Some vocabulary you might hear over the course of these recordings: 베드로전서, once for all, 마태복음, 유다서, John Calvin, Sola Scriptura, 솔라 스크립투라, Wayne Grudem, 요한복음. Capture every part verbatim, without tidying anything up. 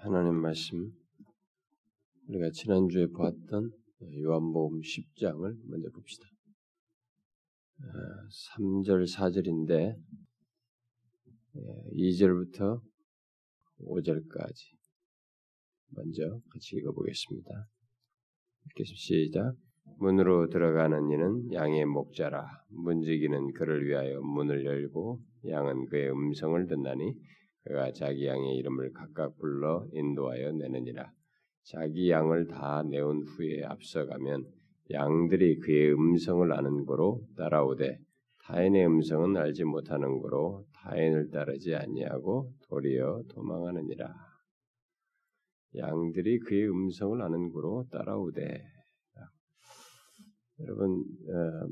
하나님 말씀, 우리가 지난주에 보았던 요한복음 십 장을 먼저 봅시다. 삼 절, 사 절인데 이 절부터 오 절까지 먼저 같이 읽어보겠습니다. 시작. 문으로 들어가는 이는 양의 목자라. 문지기는 그를 위하여 문을 열고 양은 그의 음성을 듣나니 그가 자기 양의 이름을 각각 불러 인도하여 내느니라. 자기 양을 다 내온 후에 앞서가면 양들이 그의 음성을 아는 고로 따라오되 타인의 음성은 알지 못하는 고로 타인을 따르지 아니하고 도리어 도망하느니라. 양들이 그의 음성을 아는 고로 따라오되. 여러분,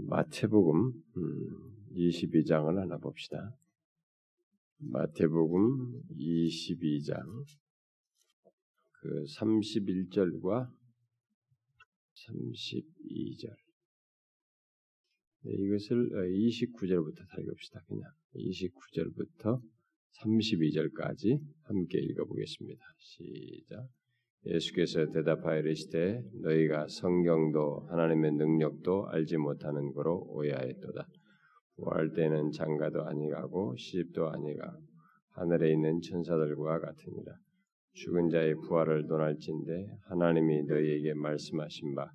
마태복음 이십이 장을 하나 봅시다. 마태복음 이십이 장 그 삼십일 절과 삼십이 절, 네, 이것을 이십구 절부터 살펴봅시다. 그냥 이십구 절부터 삼십이 절까지 함께 읽어보겠습니다. 시작. 예수께서 대답하여 이르시되 너희가 성경도 하나님의 능력도 알지 못하는 거로 오해하였도다. 부활 때는 장가도 아니가고 시집도 아니가고 하늘에 있는 천사들과 같으니라. 죽은 자의 부활을 논할진대 하나님이 너희에게 말씀하신 바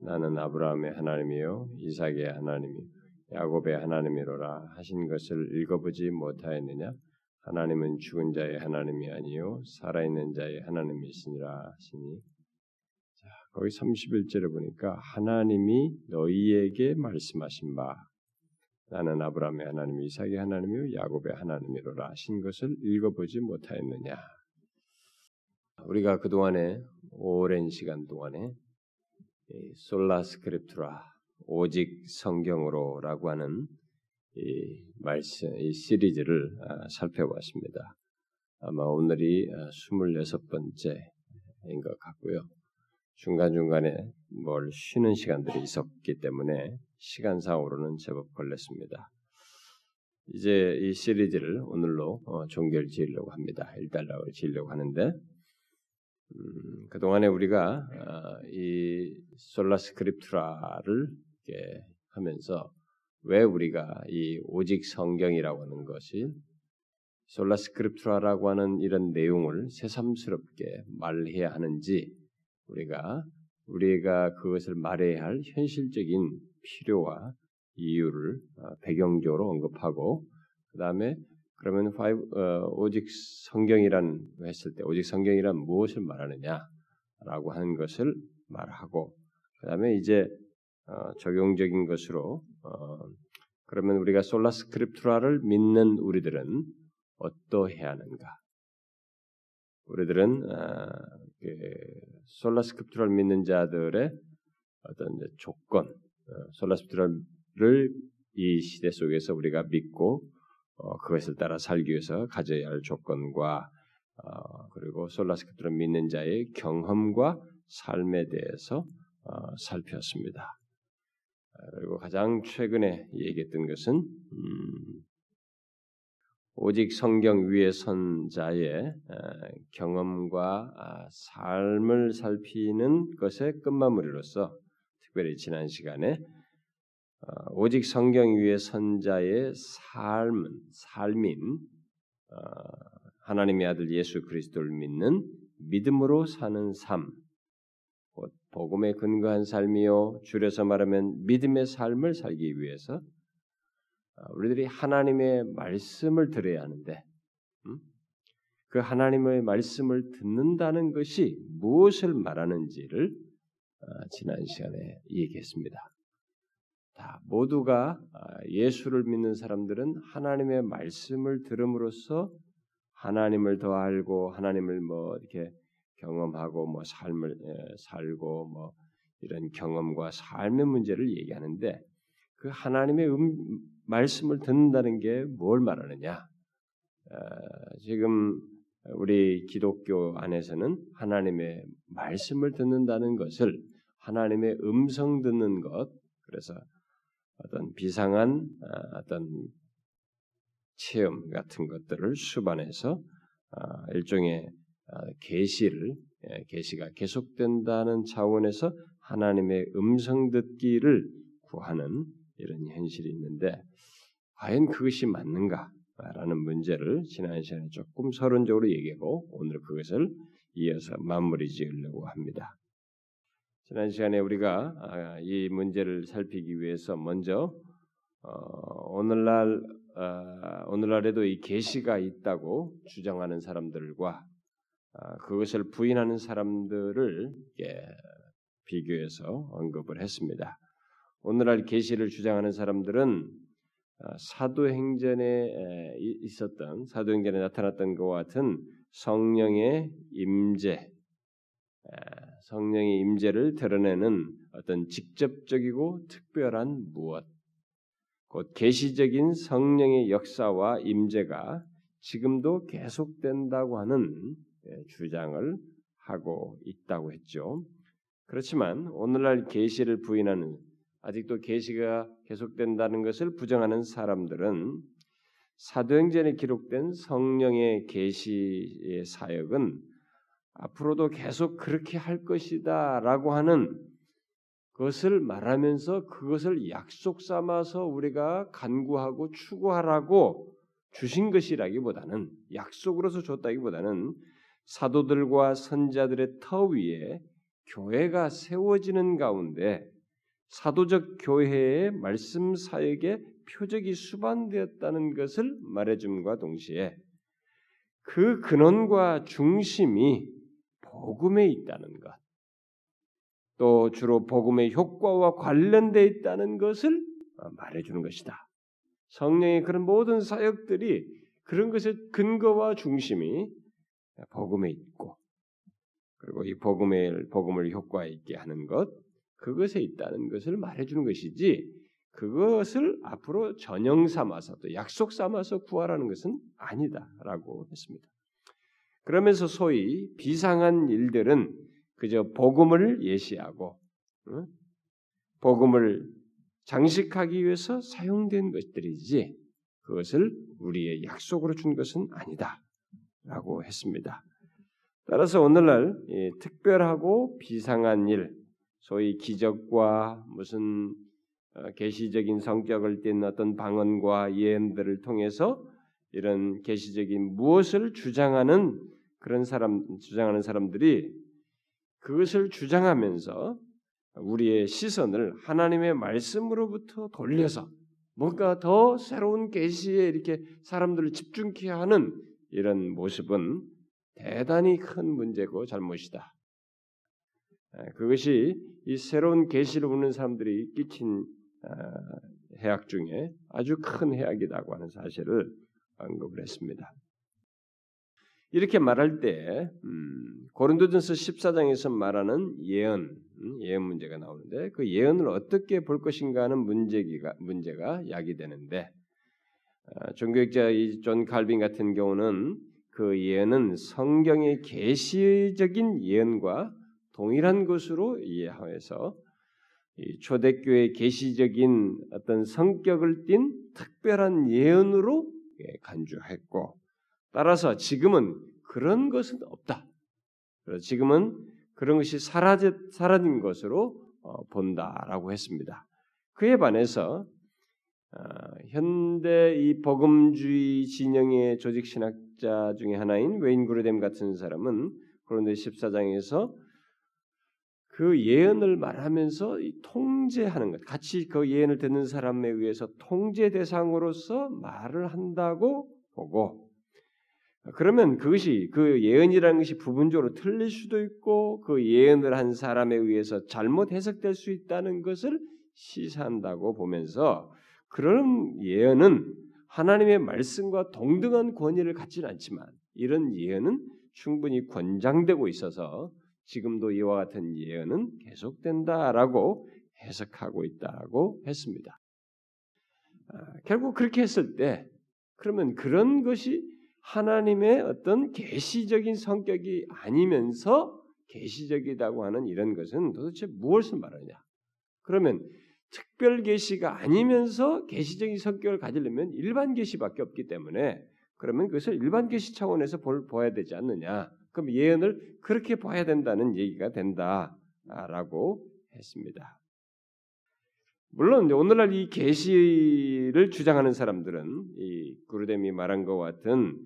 나는 아브라함의 하나님이요 이삭의 하나님이요 야곱의 하나님이로라 하신 것을 읽어보지 못하였느냐? 하나님은 죽은 자의 하나님이 아니요 살아있는 자의 하나님이시니라 하시니. 자, 거기 삼십일 절에 보니까 하나님이 너희에게 말씀하신 바 나는 아브라함의 하나님, 이삭의 하나님이요 야곱의 하나님이로라 하신 것을 읽어보지 못하였느냐. 우리가 그동안에 오랜 시간 동안에 이 솔라 스크립투라, 오직 성경으로라고 하는 이 말씀, 이 시리즈를 아, 살펴봤습니다. 아마 오늘이 이십육 번째인 것 같고요. 중간중간에 뭘 쉬는 시간들이 있었기 때문에 시간상으로는 제법 걸렸습니다. 이제 이 시리즈를 오늘로 어, 종결 지으려고 합니다. 일단락을 지으려고 하는데 음, 그동안에 우리가 어, 이 솔라 스크립투라를 하면서 왜 우리가 이 오직 성경이라고 하는 것이 솔라 스크립투라라고 하는 이런 내용을 새삼스럽게 말해야 하는지, 우리가 우리가 그것을 말해야 할 현실적인 필요와 이유를 배경적으로 언급하고, 그 다음에 그러면 오직 성경이란 했을 때 오직 성경이란 무엇을 말하느냐라고 하는 것을 말하고, 그 다음에 이제 적용적인 것으로 그러면 우리가 솔라 스크립투라를 믿는 우리들은 어떠해야 하는가? 우리들은 솔라 스크립투라를 믿는 자들의 어떤 조건, 솔라 스크립투라를 이 시대 속에서 우리가 믿고 어, 그것을 따라 살기 위해서 가져야 할 조건과 어, 그리고 솔라 스크립투라를 믿는 자의 경험과 삶에 대해서 어, 살폈습니다. 그리고 가장 최근에 얘기했던 것은 음, 오직 성경 위에 선 자의 경험과 삶을 살피는 것의 끝마무리로서, 특별히 지난 시간에 오직 성경 위에 선 자의 삶은, 삶인 하나님의 아들 예수 그리스도를 믿는 믿음으로 사는 삶, 곧 복음에 근거한 삶이요 줄여서 말하면 믿음의 삶을 살기 위해서 우리들이 하나님의 말씀을 들어야 하는데, 그 하나님의 말씀을 듣는다는 것이 무엇을 말하는지를 지난 시간에 얘기했습니다. 다 모두가 예수를 믿는 사람들은 하나님의 말씀을 들음으로써 하나님을 더 알고, 하나님을 뭐 이렇게 경험하고, 뭐 삶을 살고, 뭐 이런 경험과 삶의 문제를 얘기하는데, 그 하나님의 음, 말씀을 듣는다는 게 뭘 말하느냐? 어, 지금 우리 기독교 안에서는 하나님의 말씀을 듣는다는 것을 하나님의 음성 듣는 것, 그래서 어떤 비상한 어, 어떤 체험 같은 것들을 수반해서 어, 일종의 어, 계시를 계시가 계속된다는 차원에서 하나님의 음성 듣기를 구하는 이런 현실이 있는데 과연 그것이 맞는가라는 문제를 지난 시간에 조금 서론적으로 얘기하고 오늘 그것을 이어서 마무리 지으려고 합니다. 지난 시간에 우리가 이 문제를 살피기 위해서 먼저 어, 오늘날 어, 오늘날에도 이 계시가 있다고 주장하는 사람들과 어, 그것을 부인하는 사람들을 예, 비교해서 언급을 했습니다. 오늘날 계시를 주장하는 사람들은 어, 사도행전에 에, 있었던 사도행전에 나타났던 것과 같은 성령의 임재, 성령의 임재를 드러내는 어떤 직접적이고 특별한 무엇, 곧 계시적인 성령의 역사와 임재가 지금도 계속된다고 하는 주장을 하고 있다고 했죠. 그렇지만 오늘날 계시를 부인하는, 아직도 계시가 계속된다는 것을 부정하는 사람들은 사도행전에 기록된 성령의 계시의 사역은 앞으로도 계속 그렇게 할 것이다 라고 하는 것을 말하면서 그것을 약속 삼아서 우리가 간구하고 추구하라고 주신 것이라기보다는, 약속으로서 줬다기보다는 사도들과 선자들의 터 위에 교회가 세워지는 가운데 사도적 교회의 말씀 사역에 표적이 수반되었다는 것을 말해줌과 동시에 그 근원과 중심이 복음에 있다는 것, 또 주로 복음의 효과와 관련되어 있다는 것을 말해주는 것이다. 성령의 그런 모든 사역들이, 그런 것의 근거와 중심이 복음에 있고, 그리고 이 복음을, 복음을 효과에 있게 하는 것, 그것에 있다는 것을 말해주는 것이지, 그것을 앞으로 전형 삼아서 또 약속 삼아서 구하라는 것은 아니다라고 했습니다. 그러면서 소위 비상한 일들은 그저 복음을 예시하고 응? 복음을 장식하기 위해서 사용된 것들이지 그것을 우리의 약속으로 준 것은 아니다라고 했습니다. 따라서 오늘날 예, 특별하고 비상한 일, 소위 기적과 무슨 계시적인 성격을 띤 어떤 방언과 예언들을 통해서 이런 계시적인 무엇을 주장하는 그런 사람 주장하는 사람들이 그것을 주장하면서 우리의 시선을 하나님의 말씀으로부터 돌려서 뭔가 더 새로운 계시에 이렇게 사람들을 집중케 하는 이런 모습은 대단히 큰 문제고 잘못이다. 그것이 이 새로운 계시를 보는 사람들이 끼친 해악 중에 아주 큰 해악이라고 하는 사실을 언급을 했습니다. 이렇게 말할 때 음, 고린도전서 십사 장에서 말하는 예언, 예언 문제가 나오는데 그 예언을 어떻게 볼 것인가 하는 문제기가, 문제가 야기되는데 어, 종교학자 이 존 칼빈 같은 경우는 그 예언은 성경의 계시적인 예언과 동일한 것으로 이해하여서 초대교회 계시적인 어떤 성격을 띤 특별한 예언으로 간주했고, 따라서 지금은 그런 것은 없다. 그래서 지금은 그런 것이 사라진, 사라진 것으로 본다라고 했습니다. 그에 반해서 어, 현대 이 복음주의 진영의 조직신학자 중에 하나인 웨인 그루뎀 같은 사람은 그런데 십사 장에서 그 예언을 말하면서 통제하는 것, 같이 그 예언을 듣는 사람에 의해서 통제 대상으로서 말을 한다고 보고, 그러면 그것이 그 예언이라는 것이 부분적으로 틀릴 수도 있고 그 예언을 한 사람에 의해서 잘못 해석될 수 있다는 것을 시사한다고 보면서 그런 예언은 하나님의 말씀과 동등한 권위를 갖지는 않지만 이런 예언은 충분히 권장되고 있어서 지금도 이와 같은 예언은 계속된다라고 해석하고 있다고 했습니다. 아, 결국 그렇게 했을 때 그러면 그런 것이 하나님의 어떤 계시적인 성격이 아니면서 계시적이라고 하는 이런 것은 도대체 무엇을 말하냐? 그러면 특별 계시가 아니면서 계시적인 성격을 가지려면 일반 계시밖에 없기 때문에 그러면 그것을 일반 계시 차원에서 볼, 봐야 되지 않느냐? 그럼 예언을 그렇게 봐야 된다는 얘기가 된다라고 했습니다. 물론 오늘날 이 계시를 주장하는 사람들은 이 그루뎀이 말한 것 같은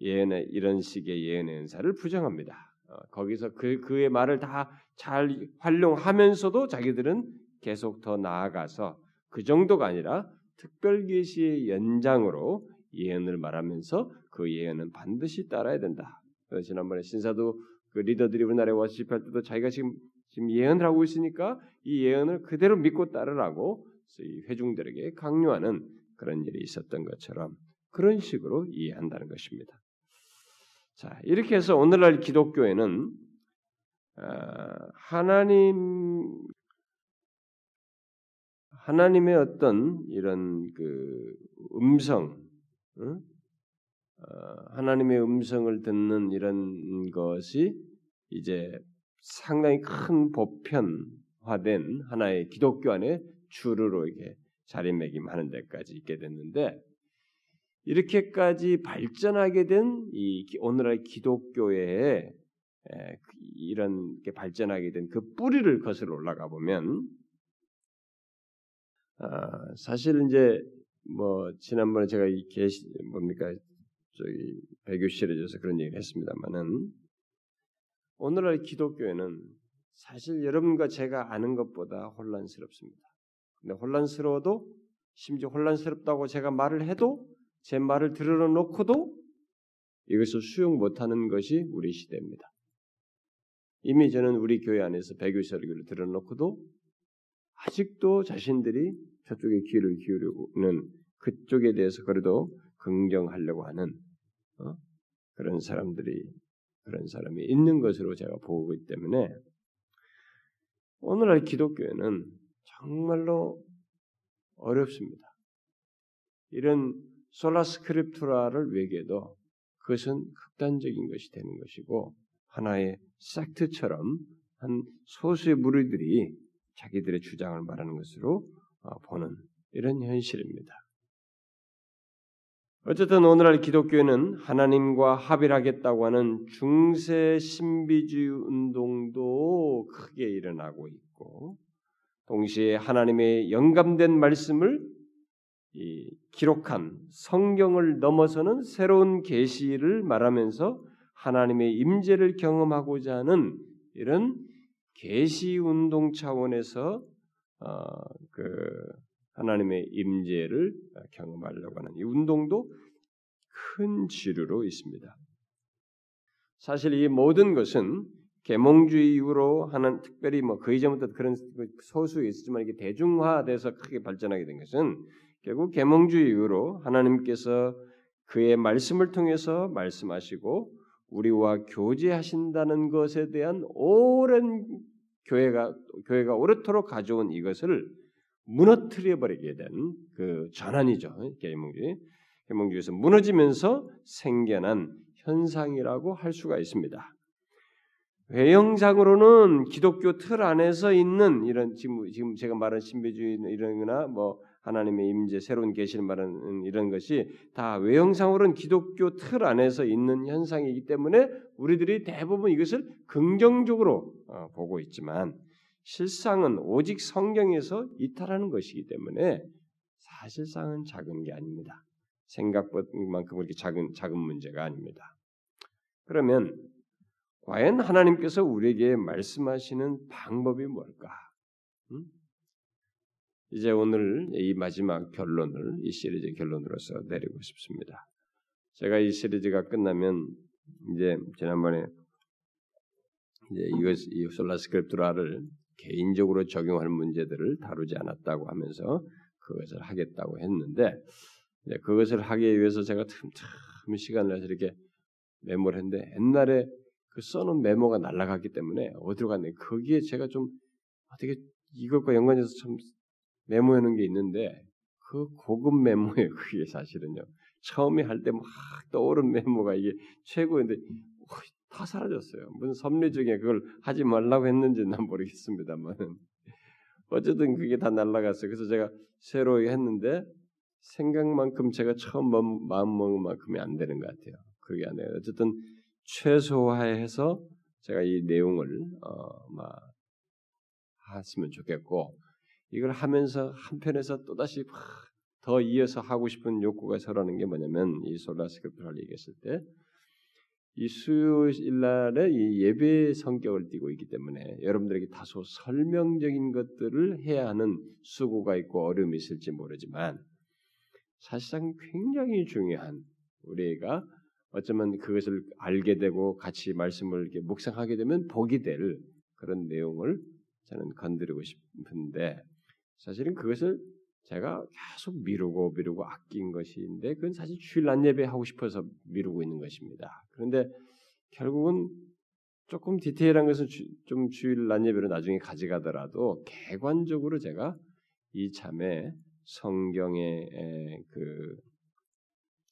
예언의 이런 식의 예언의 은사를 부정합니다. 어, 거기서 그 그의 말을 다 잘 활용하면서도 자기들은 계속 더 나아가서 그 정도가 아니라 특별 계시의 연장으로 예언을 말하면서 그 예언은 반드시 따라야 된다. 지난번에 신사도 그 리더들이 우리나라에 와서 집회할 때도 자기가 지금 지금 예언을 하고 있으니까 이 예언을 그대로 믿고 따르라고 이 회중들에게 강요하는 그런 일이 있었던 것처럼 그런 식으로 이해한다는 것입니다. 자, 이렇게 해서 오늘날 기독교에는 하나님 하나님의 어떤 이런 그 음성, 하나님의 음성을 듣는 이런 것이 이제 상당히 큰 보편화된 하나의 기독교 안에 주류로 이게 자리매김하는 데까지 있게 됐는데, 이렇게까지 발전하게 된 이 오늘날 기독교의 이런 게 발전하게 된 그 뿌리를 거슬러 올라가 보면, 아, 사실 이제 뭐 지난번에 제가 이 계시 뭡니까 저기 배교 시리즈에서 그런 얘기를 했습니다만은, 오늘날 기독교에는 사실 여러분과 제가 아는 것보다 혼란스럽습니다. 근데 혼란스러워도 심지어 혼란스럽다고 제가 말을 해도 제 말을 들어놓고도 이것을 수용 못하는 것이 우리 시대입니다. 이미 저는 우리 교회 안에서 배교 설교를 들어놓고도 아직도 자신들이 저쪽에 귀를 기울이고는 그쪽에 대해서 그래도 긍정하려고 하는 어? 그런 사람들이 그런 사람이 있는 것으로 제가 보고 있기 때문에 오늘날 기독교에는 정말로 어렵습니다. 이런 솔라 스크립투라를 외개도 그것은 극단적인 것이 되는 것이고 하나의 섹트처럼 한 소수의 무리들이 자기들의 주장을 말하는 것으로 보는 이런 현실입니다. 어쨌든 오늘날 기독교에는 하나님과 합일하겠다고 하는 중세 신비주의 운동도 크게 일어나고 있고, 동시에 하나님의 영감된 말씀을 이 기록한 성경을 넘어서는 새로운 계시를 말하면서 하나님의 임재를 경험하고자 하는 이런 계시 운동 차원에서 어, 그 하나님의 임재를 경험하려고 하는 이 운동도 큰 지류로 있습니다. 사실 이 모든 것은 계몽주의 이후로 하는 특별히 뭐 그 이전부터 그런 소수에 있었지만 이게 대중화돼서 크게 발전하게 된 것은 결국 계몽주의 이후로 하나님께서 그의 말씀을 통해서 말씀하시고 우리와 교제하신다는 것에 대한 오랜 교회가 교회가 오랫도록 가져온 이것을 무너뜨려 버리게 된 그 전환이죠. 계몽주의. 계몽주의에서 무너지면서 생겨난 현상이라고 할 수가 있습니다. 외형상으로는 기독교 틀 안에서 있는 이런 지금 지금 제가 말한 신비주의 이런이나 뭐 하나님의 임재, 새로운 계시를 말하는 이런 것이 다 외형상으로는 기독교 틀 안에서 있는 현상이기 때문에 우리들이 대부분 이것을 긍정적으로 보고 있지만 실상은 오직 성경에서 이탈하는 것이기 때문에 사실상은 작은 게 아닙니다. 생각만큼 그렇게 작은, 작은 문제가 아닙니다. 그러면 과연 하나님께서 우리에게 말씀하시는 방법이 뭘까? 응? 이제 오늘 이 마지막 결론을 이 시리즈의 결론으로서 내리고 싶습니다. 제가 이 시리즈가 끝나면 이제 지난번에 이제 이것 이 솔라 스크립투라를 개인적으로 적용할 문제들을 다루지 않았다고 하면서 그것을 하겠다고 했는데 이제 그것을 하기 위해서 제가 틈틈이 시간을 내서 이렇게 메모를 했는데 옛날에 그 써놓은 메모가 날아갔기 때문에 어디로 갔네. 거기에 제가 좀 어떻게 이것과 연관해서 참 메모하는 게 있는데 그 고급 메모예요. 그게 사실은요. 처음에 할 때 막 떠오른 메모가 이게 최고인데 다 사라졌어요. 무슨 섭리적인 그걸 하지 말라고 했는지는 난 모르겠습니다만 어쨌든 그게 다 날아갔어요. 그래서 제가 새로 했는데 생각만큼 제가 처음 마음먹은 만큼이 안 되는 것 같아요. 그게 안 돼요. 어쨌든 최소화해서 제가 이 내용을 어, 막 했으면 좋겠고, 이걸 하면서 한편에서 또다시 더 이어서 하고 싶은 욕구가 서라는 게 뭐냐면, 이 솔라 스크립투라를 얘기했을 때 이 수요일 날에 이 예배의 성격을 띠고 있기 때문에 여러분들에게 다소 설명적인 것들을 해야 하는 수고가 있고 어려움이 있을지 모르지만, 사실상 굉장히 중요한, 우리가 어쩌면 그것을 알게 되고 같이 말씀을 이렇게 묵상하게 되면 복이 될 그런 내용을 저는 건드리고 싶은데, 사실은 그것을 제가 계속 미루고 미루고 아낀 것인데, 그건 사실 주일 날 예배하고 싶어서 미루고 있는 것입니다. 그런데 결국은 조금 디테일한 것은 주, 좀 주일 날 예배로 나중에 가져가더라도 개관적으로 제가 이참에 성경의 그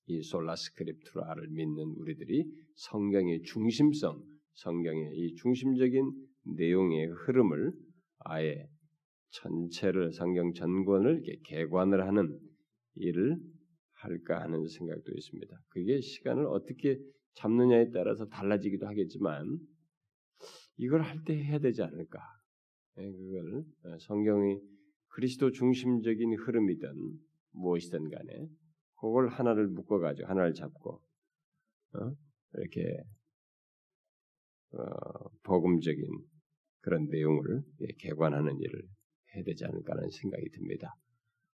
이 솔라 스크립투라를 믿는 우리들이 성경의 중심성, 성경의 이 중심적인 내용의 흐름을 아예 전체를, 성경 전권을 이렇게 개관을 하는 일을 할까 하는 생각도 있습니다. 그게 시간을 어떻게 잡느냐에 따라서 달라지기도 하겠지만, 이걸 할 때 해야 되지 않을까. 그걸 성경이 그리스도 중심적인 흐름이든 무엇이든 간에 그걸 하나를 묶어가지고, 하나를 잡고 어? 이렇게 어, 복음적인 그런 내용을 개관하는 일을 해야 되지 않을까 하는 생각이 듭니다.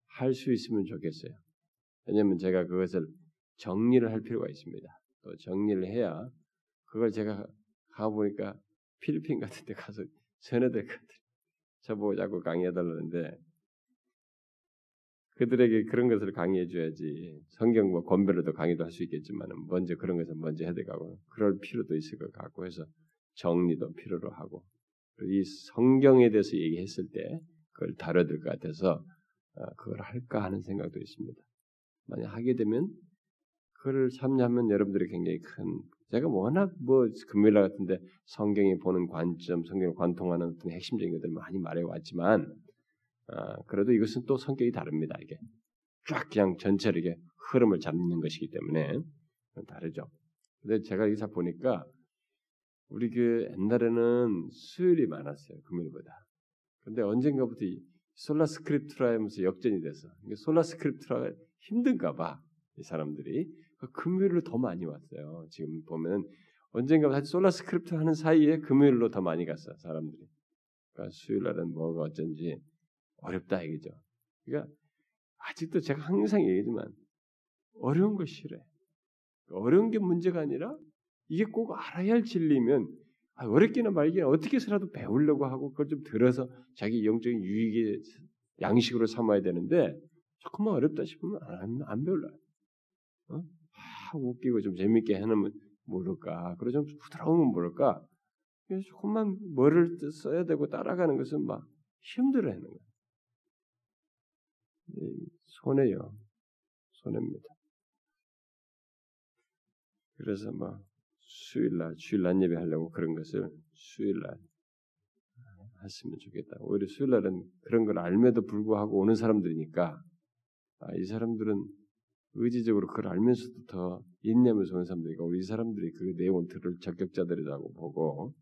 할 수 있으면 좋겠어요. 왜냐하면 제가 그것을 정리를 할 필요가 있습니다. 또 정리를 해야 그걸 제가 가보니까 필리핀 같은 데 가서 전해드릴 것 같아요. 저보고 자꾸 강의해달라는데 그들에게 그런 것을 강의해줘야지, 성경 뭐 권별로도 강의도 할 수 있겠지만 먼저 그런 것을 먼저 해야 되고, 그럴 필요도 있을 것 같고 해서 정리도 필요로 하고, 이 성경에 대해서 얘기했을 때 그걸 다뤄야 될 것 같아서 그걸 할까 하는 생각도 있습니다. 만약 하게 되면 그걸 참여하면 여러분들이 굉장히 큰, 제가 워낙 뭐 금요일날 같은데 성경이 보는 관점, 성경을 관통하는 어떤 핵심적인 것들을 많이 말해왔지만, 아, 그래도 이것은 또 성격이 다릅니다. 이게 쫙 그냥 전체를 이게 흐름을 잡는 것이기 때문에 다르죠. 근데 제가 여기서 보니까 우리 교회 옛날에는 수요일이 많았어요, 금요일보다. 근데 언젠가부터 이 솔라 스크립투라 하면서 역전이 돼서, 솔라 스크립투라 힘든가 봐, 이 사람들이. 그러니까 금요일로 더 많이 왔어요. 지금 보면 언젠가부터 솔라 스크립투 하는 사이에 금요일로 더 많이 갔어요, 사람들이. 그러니까 수요일날은 뭐가 어쩐지 어렵다 얘기죠. 그러니까 아직도 제가 항상 얘기하지만 어려운 거 싫어해. 어려운 게 문제가 아니라 이게 꼭 알아야 할 진리면, 아, 어렵기나 말기나 어떻게 해서라도 배우려고 하고 그걸 좀 들어서 자기 영적인 유익의 양식으로 삼아야 되는데, 조금만 어렵다 싶으면 안, 안 배울라. 어? 아, 웃기고 좀 재밌게 해놓으면 모를까. 그리고 좀 부드러우면 모를까. 그래서 조금만 뭐를 써야 되고 따라가는 것은 막 힘들어하는 거예요. 손해요. 손해입니다. 그래서 막 수일날, 주일날 예배하려고 그런 것을 수일날 했으면 좋겠다. 오히려 수일날은 그런 걸 알면서도 불구하고 오는 사람들이니까, 아, 이 사람들은 의지적으로 그걸 알면서도 더 인내하면서 오는 사람들이니까, 우리 사람들이 그 내용을 들을 적격자들이라고 보고,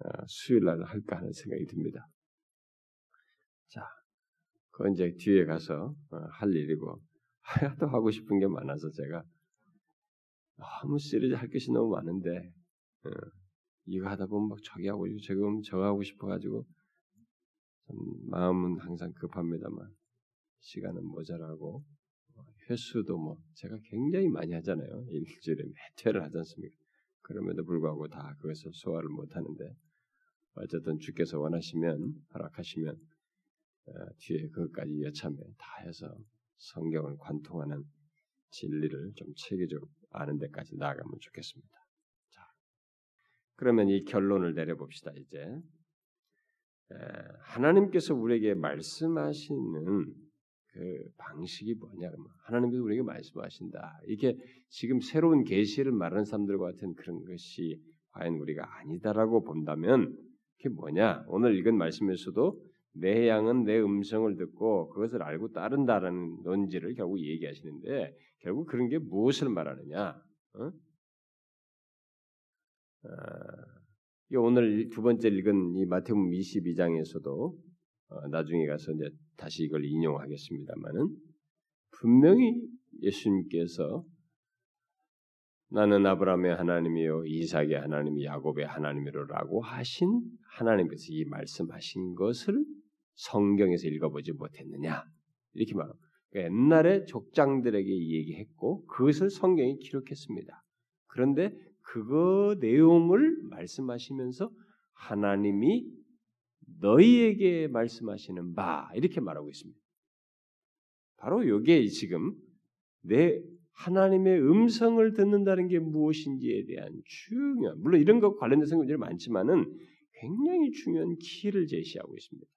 아, 수일날 할까 하는 생각이 듭니다. 자, 그건 이제 뒤에 가서 할 일이고, 하도 하고 싶은 게 많아서 제가 너무 시리즈 할 것이 너무 많은데, 어, 이거 하다 보면 막 저기 하고 싶고 저기 하면 저거 하고 싶어가지고 참 마음은 항상 급합니다만 시간은 모자라고, 횟수도 뭐 제가 굉장히 많이 하잖아요. 일주일에 몇 회를 하지 않습니까? 그럼에도 불구하고 다 그것을 소화를 못하는데, 어쨌든 주께서 원하시면, 허락하시면 어, 뒤에 그것까지 여참에 다 해서 성경을 관통하는 진리를 좀 체계적으로 아는 데까지 나아가면 좋겠습니다. 자, 그러면 이 결론을 내려봅시다. 이제 에, 하나님께서 우리에게 말씀하시는 그 방식이 뭐냐, 하나님께서 우리에게 말씀하신다. 이게 지금 새로운 계시를 말하는 사람들과 같은 그런 것이 과연 우리가 아니다라고 본다면, 그게 뭐냐? 오늘 읽은 말씀에서도 내 양은 내 음성을 듣고 그것을 알고 따른다라는 논지를 결국 얘기하시는데, 결국 그런 게 무엇을 말하느냐? 어? 오늘 두 번째 읽은 이 마태복음 이십이 장에서도 나중에 가서 이제 다시 이걸 인용하겠습니다만은 분명히 예수님께서 나는 아브라함의 하나님이요 이삭의 하나님이 야곱의 하나님이로라고 하신 하나님께서 이 말씀하신 것을 성경에서 읽어보지 못했느냐 이렇게 말합니다. 그러니까 옛날에 족장들에게 얘기했고 그것을 성경이 기록했습니다. 그런데 그거 내용을 말씀하시면서 하나님이 너희에게 말씀하시는 바 이렇게 말하고 있습니다. 바로 이게 지금 내 하나님의 음성을 듣는다는 게 무엇인지에 대한 중요한, 물론 이런 것과 관련된 성경들이 많지만은 굉장히 중요한 키를 제시하고 있습니다.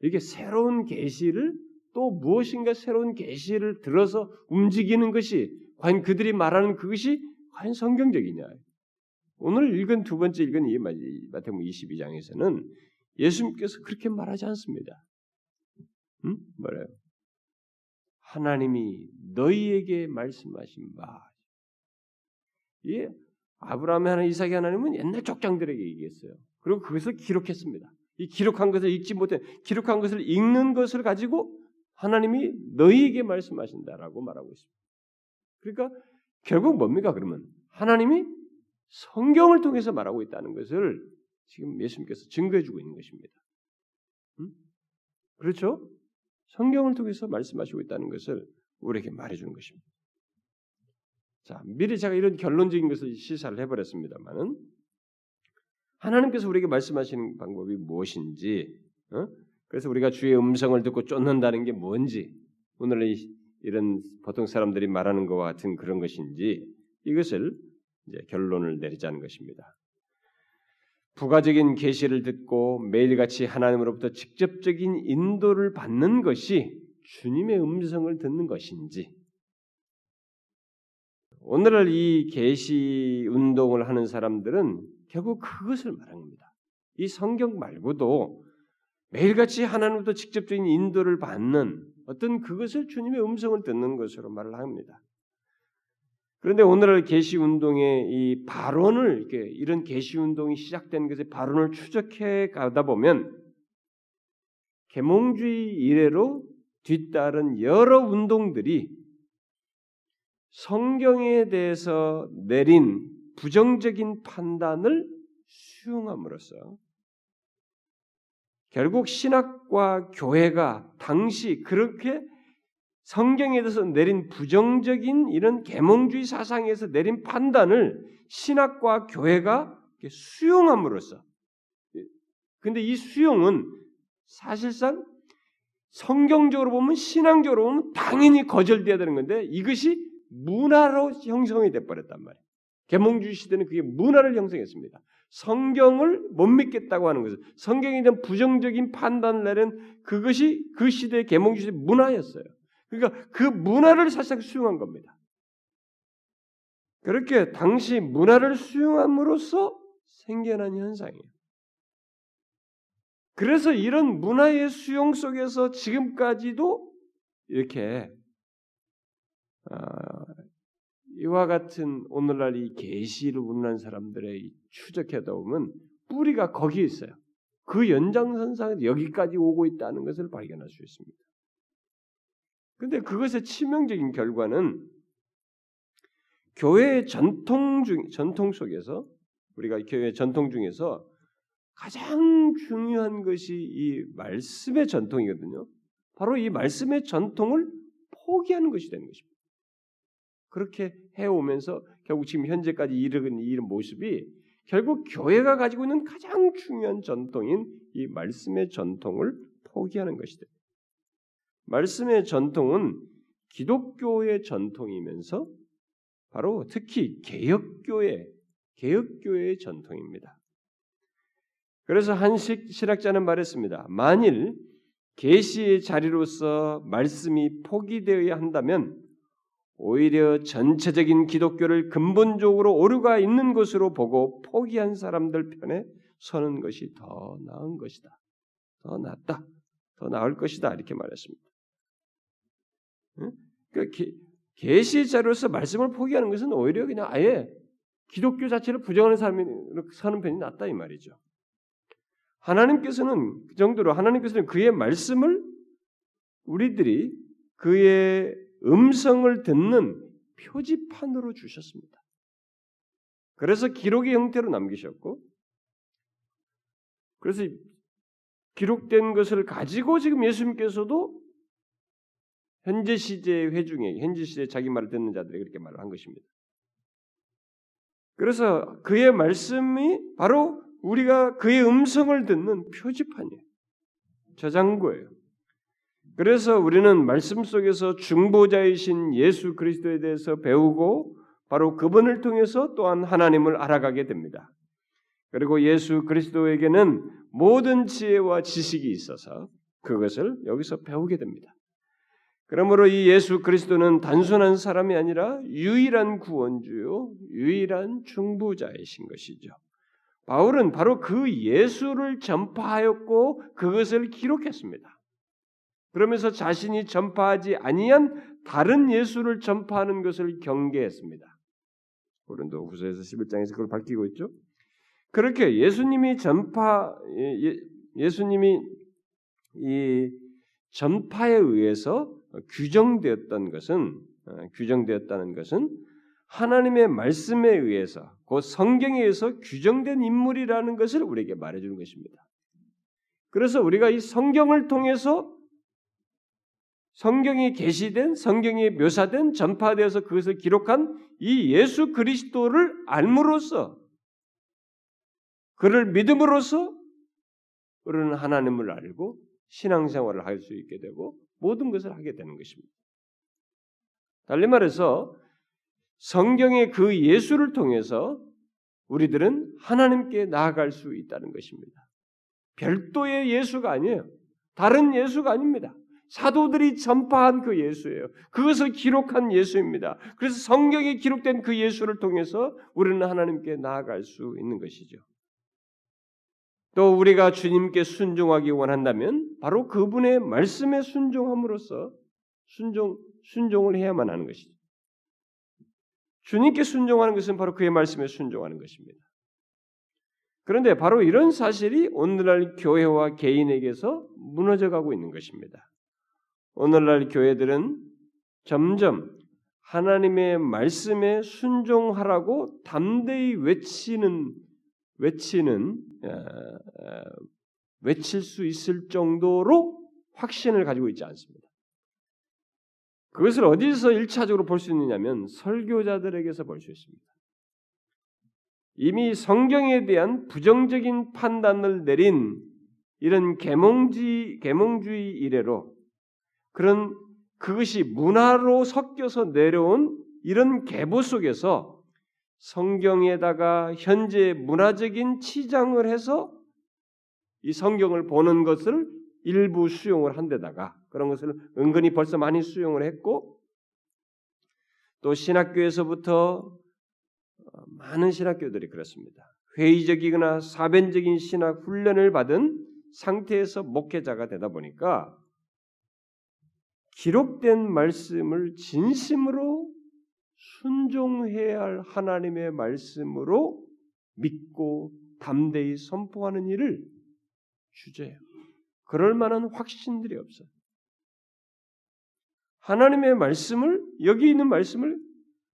이렇게 새로운 계시를 또 무엇인가 새로운 계시를 들어서 움직이는 것이 과연 그들이 말하는 그것이 과연 성경적이냐. 오늘 읽은 두 번째 읽은 이 마태복음 이십이 장에서는 예수님께서 그렇게 말하지 않습니다. 음? 뭐래요? 하나님이 너희에게 말씀하신 바. 예, 아브라함의 하나님, 이삭의 하나님은 옛날 족장들에게 얘기했어요. 그리고 그것을 기록했습니다. 이 기록한 것을 읽지 못해 기록한 것을 읽는 것을 가지고 하나님이 너희에게 말씀하신다라고 말하고 있습니다. 그러니까 결국 뭡니까 그러면? 하나님이 성경을 통해서 말하고 있다는 것을 지금 예수님께서 증거해주고 있는 것입니다. 음? 그렇죠? 성경을 통해서 말씀하시고 있다는 것을 우리에게 말해주는 것입니다. 자, 미리 제가 이런 결론적인 것을 시사를 해버렸습니다만은 하나님께서 우리에게 말씀하시는 방법이 무엇인지, 어? 그래서 우리가 주의 음성을 듣고 쫓는다는 게 뭔지, 오늘 이, 이런 보통 사람들이 말하는 것과 같은 그런 것인지 이것을 이제 결론을 내리자는 것입니다. 부가적인 계시를 듣고 매일같이 하나님으로부터 직접적인 인도를 받는 것이 주님의 음성을 듣는 것인지, 오늘날 이 계시 운동을 하는 사람들은 결국 그것을 말하는 겁니다. 이 성경 말고도 매일같이 하나님으로부터 직접적인 인도를 받는 어떤 그것을 주님의 음성을 듣는 것으로 말을 합니다. 그런데 오늘날 계시 운동의 이 발언을 이렇게 이런 계시 운동이 시작된 것의 발언을 추적해 가다 보면 계몽주의 이래로 뒤따른 여러 운동들이 성경에 대해서 내린 부정적인 판단을 수용함으로써 결국 신학과 교회가 당시 그렇게 성경에 대해서 내린 부정적인 이런 계몽주의 사상에서 내린 판단을 신학과 교회가 수용함으로써, 근데 이 수용은 사실상 성경적으로 보면 신앙적으로 보면 당연히 거절돼야 되는 건데 이것이 문화로 형성이 돼버렸단 말이에요. 계몽주의 시대는 그게 문화를 형성했습니다. 성경을 못 믿겠다고 하는 것은 성경에 대한 부정적인 판단을 내린 그것이 그 시대의 계몽주의 시대의 문화였어요. 그러니까 그 문화를 사실상 수용한 겁니다. 그렇게 당시 문화를 수용함으로써 생겨난 현상이에요. 그래서 이런 문화의 수용 속에서 지금까지도 이렇게 아, 이와 같은 오늘날 이 계시를 운운한 사람들의 추적하다 보면 뿌리가 거기에 있어요. 그 연장선상에서 여기까지 오고 있다는 것을 발견할 수 있습니다. 근데 그것의 치명적인 결과는 교회의 전통 중, 전통 속에서 우리가 교회의 전통 중에서 가장 중요한 것이 이 말씀의 전통이거든요. 바로 이 말씀의 전통을 포기하는 것이 되는 것입니다. 그렇게 해오면서 결국 지금 현재까지 이르는 이 모습이 결국 교회가 가지고 있는 가장 중요한 전통인 이 말씀의 전통을 포기하는 것이 됩니다. 말씀의 전통은 기독교의 전통이면서 바로 특히 개혁교회, 개혁교회의 전통입니다. 그래서 한 신학자는 말했습니다. 만일 계시의 자리로서 말씀이 포기되어야 한다면 오히려 전체적인 기독교를 근본적으로 오류가 있는 것으로 보고 포기한 사람들 편에 서는 것이 더 나은 것이다. 더 낫다. 더 나을 것이다. 이렇게 말했습니다. 그 계시 자료에서 말씀을 포기하는 것은 오히려 그냥 아예 기독교 자체를 부정하는 삶으로 사는 편이 낫다 이 말이죠. 하나님께서는 그 정도로 하나님께서는 그의 말씀을 우리들이 그의 음성을 듣는 표지판으로 주셨습니다. 그래서 기록의 형태로 남기셨고, 그래서 기록된 것을 가지고 지금 예수님께서도 현재 시대의 회중에, 현재 시대에 자기 말을 듣는 자들에게 그렇게 말을 한 것입니다. 그래서 그의 말씀이 바로 우리가 그의 음성을 듣는 표지판이에요. 저장고예요. 그래서 우리는 말씀 속에서 중보자이신 예수 그리스도에 대해서 배우고 바로 그분을 통해서 또한 하나님을 알아가게 됩니다. 그리고 예수 그리스도에게는 모든 지혜와 지식이 있어서 그것을 여기서 배우게 됩니다. 그러므로 이 예수 그리스도는 단순한 사람이 아니라 유일한 구원주요, 유일한 중보자이신 것이죠. 바울은 바로 그 예수를 전파하였고 그것을 기록했습니다. 그러면서 자신이 전파하지 아니한 다른 예수를 전파하는 것을 경계했습니다. 고린도후서에서 십일 장에서 그걸 밝히고 있죠. 그렇게 예수님이 전파, 예, 예수님이 이 전파에 의해서 규정되었던 것은 규정되었다는 것은 하나님의 말씀에 의해서 곧 성경에 의해서 규정된 인물이라는 것을 우리에게 말해주는 것입니다. 그래서 우리가 이 성경을 통해서 성경이 계시된 성경이 묘사된 전파되어서 그것을 기록한 이 예수 그리스도를 알므로써 그를 믿음으로써 우리는 하나님을 알고 신앙생활을 할 수 있게 되고 모든 것을 하게 되는 것입니다. 달리 말해서 성경의 그 예수를 통해서 우리들은 하나님께 나아갈 수 있다는 것입니다. 별도의 예수가 아니에요. 다른 예수가 아닙니다. 사도들이 전파한 그 예수예요. 그것을 기록한 예수입니다. 그래서 성경에 기록된 그 예수를 통해서 우리는 하나님께 나아갈 수 있는 것이죠. 또 우리가 주님께 순종하기 원한다면 바로 그분의 말씀에 순종함으로써 순종, 순종을 해야만 하는 것이죠. 주님께 순종하는 것은 바로 그의 말씀에 순종하는 것입니다. 그런데 바로 이런 사실이 오늘날 교회와 개인에게서 무너져가고 있는 것입니다. 오늘날 교회들은 점점 하나님의 말씀에 순종하라고 담대히 외치는 외치는 어, 외칠 수 있을 정도로 확신을 가지고 있지 않습니다. 그것을 어디서 일 차적으로 볼 수 있느냐면 설교자들에게서 볼 수 있습니다. 이미 성경에 대한 부정적인 판단을 내린 이런 계몽주의, 계몽주의 이래로 그런 그것이 문화로 섞여서 내려온 이런 계보 속에서 성경에다가 현재 문화적인 치장을 해서 이 성경을 보는 것을 일부 수용을 한 데다가 그런 것을 은근히 벌써 많이 수용을 했고 또 신학교에서부터 많은 신학교들이 그렇습니다. 회의적이거나 사변적인 신학 훈련을 받은 상태에서 목회자가 되다 보니까 기록된 말씀을 진심으로 순종해야 할 하나님의 말씀으로 믿고 담대히 선포하는 일을 주저해요. 그럴 만한 확신들이 없어요. 하나님의 말씀을 여기 있는 말씀을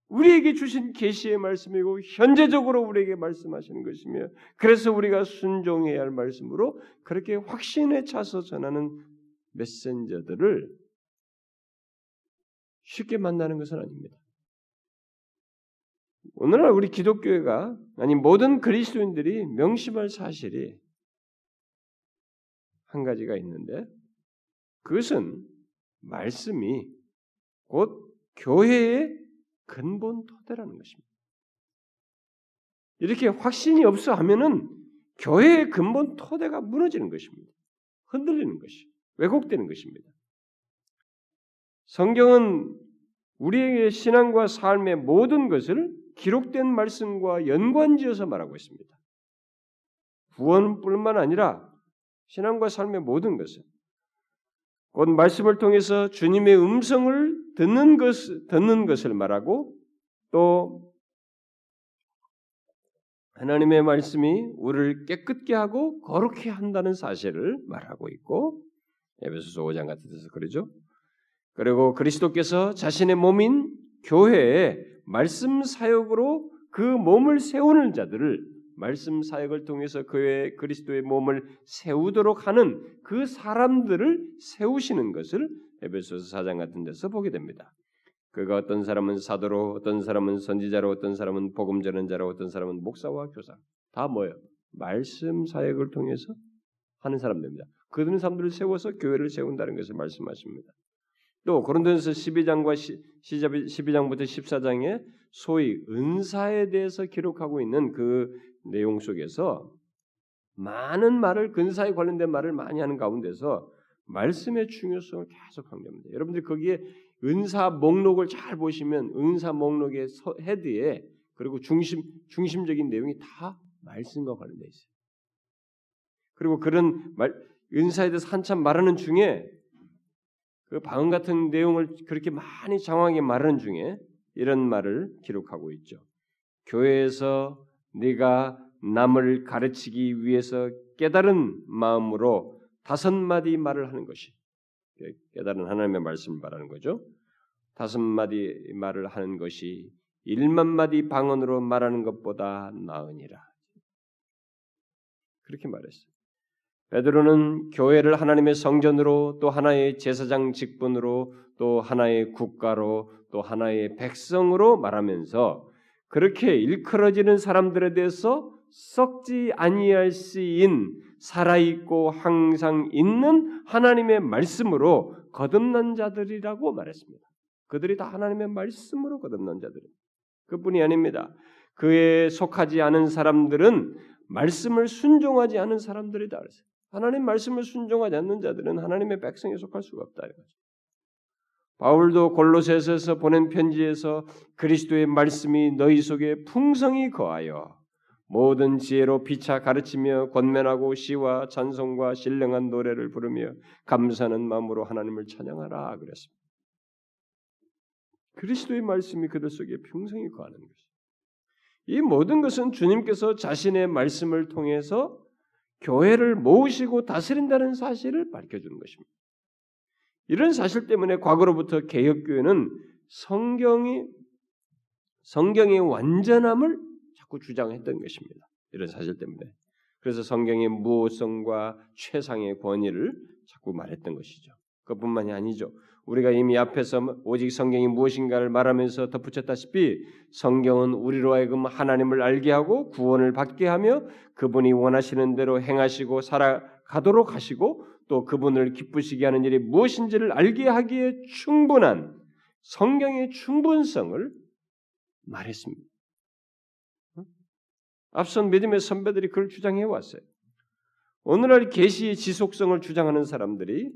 우리에게 주신 계시의 말씀이고 현재적으로 우리에게 말씀하시는 것이며 그래서 우리가 순종해야 할 말씀으로 그렇게 확신에 차서 전하는 메신저들을 쉽게 만나는 것은 아닙니다. 오늘날 우리 기독교회가 아니 모든 그리스도인들이 명심할 사실이 한 가지가 있는데 그것은 말씀이 곧 교회의 근본 토대라는 것입니다. 이렇게 확신이 없어 하면은 교회의 근본 토대가 무너지는 것입니다. 흔들리는 것이, 왜곡되는 것입니다. 성경은 우리의 신앙과 삶의 모든 것을 기록된 말씀과 연관지어서 말하고 있습니다. 구원뿐만 아니라 신앙과 삶의 모든 것을 곧 말씀을 통해서 주님의 음성을 듣는, 것, 듣는 것을 말하고 또 하나님의 말씀이 우리를 깨끗게 하고 거룩히 한다는 사실을 말하고 있고 에베소서 오 장 같은 데서 그러죠. 그리고 그리스도께서 자신의 몸인 교회에 말씀 사역으로 그 몸을 세우는 자들을 말씀 사역을 통해서 그의 그리스도의 몸을 세우도록 하는 그 사람들을 세우시는 것을 에베소서 사 장 같은 데서 보게 됩니다. 그가 어떤 사람은 사도로, 어떤 사람은 선지자로, 어떤 사람은 복음 전언자로, 어떤 사람은 목사와 교사. 다 뭐예요? 말씀 사역을 통해서 하는 사람들입니다. 그런 사람들을 세워서 교회를 세운다는 것을 말씀하십니다. 또 고린도전서 십이 장과 시, 십이 장부터 십사 장에 소위 은사에 대해서 기록하고 있는 그 내용 속에서 많은 말을, 은사에 관련된 말을 많이 하는 가운데서 말씀의 중요성을 계속 강조합니다. 여러분들 거기에 은사 목록을 잘 보시면 은사 목록의 헤드에 그리고 중심, 중심적인 내용이 다 말씀과 관련되어 있어요. 그리고 그런 말, 은사에 대해서 한참 말하는 중에 그 방언 같은 내용을 그렇게 많이 장황하게 말하는 중에 이런 말을 기록하고 있죠. 교회에서 네가 남을 가르치기 위해서 깨달은 마음으로 다섯 마디 말을 하는 것이 깨달은 하나님의 말씀을 말하는 거죠. 다섯 마디 말을 하는 것이 일만 마디 방언으로 말하는 것보다 나으니라. 그렇게 말했어요. 베드로는 교회를 하나님의 성전으로 또 하나의 제사장 직분으로 또 하나의 국가로 또 하나의 백성으로 말하면서 그렇게 일컬어지는 사람들에 대해서 썩지 아니할 씨인 살아있고 항상 있는 하나님의 말씀으로 거듭난 자들이라고 말했습니다. 그들이 다 하나님의 말씀으로 거듭난 자들입니다. 그뿐이 아닙니다. 그에 속하지 않은 사람들은 말씀을 순종하지 않은 사람들이다 그랬어요. 하나님 말씀을 순종하지 않는 자들은 하나님의 백성에 속할 수가 없다. 바울도 골로새서에서 보낸 편지에서 그리스도의 말씀이 너희 속에 풍성히 거하여 모든 지혜로 피차 가르치며 권면하고 시와 찬송과 신령한 노래를 부르며 감사하는 마음으로 하나님을 찬양하라 그랬습니다. 그리스도의 말씀이 그들 속에 풍성히 거하는 것입니다. 이 모든 것은 주님께서 자신의 말씀을 통해서 교회를 모으시고 다스린다는 사실을 밝혀주는 것입니다. 이런 사실 때문에 과거로부터 개혁교회는 성경이, 성경의 완전함을 자꾸 주장했던 것입니다. 이런 사실 때문에. 그래서 성경의 무호성과 최상의 권위를 자꾸 말했던 것이죠. 그것뿐만이 아니죠. 우리가 이미 앞에서 오직 성경이 무엇인가를 말하면서 덧붙였다시피 성경은 우리로 하여금 하나님을 알게 하고 구원을 받게 하며 그분이 원하시는 대로 행하시고 살아가도록 하시고 또 그분을 기쁘시게 하는 일이 무엇인지를 알게 하기에 충분한 성경의 충분성을 말했습니다. 앞선 믿음의 선배들이 그걸 주장해 왔어요. 오늘날 계시의 지속성을 주장하는 사람들이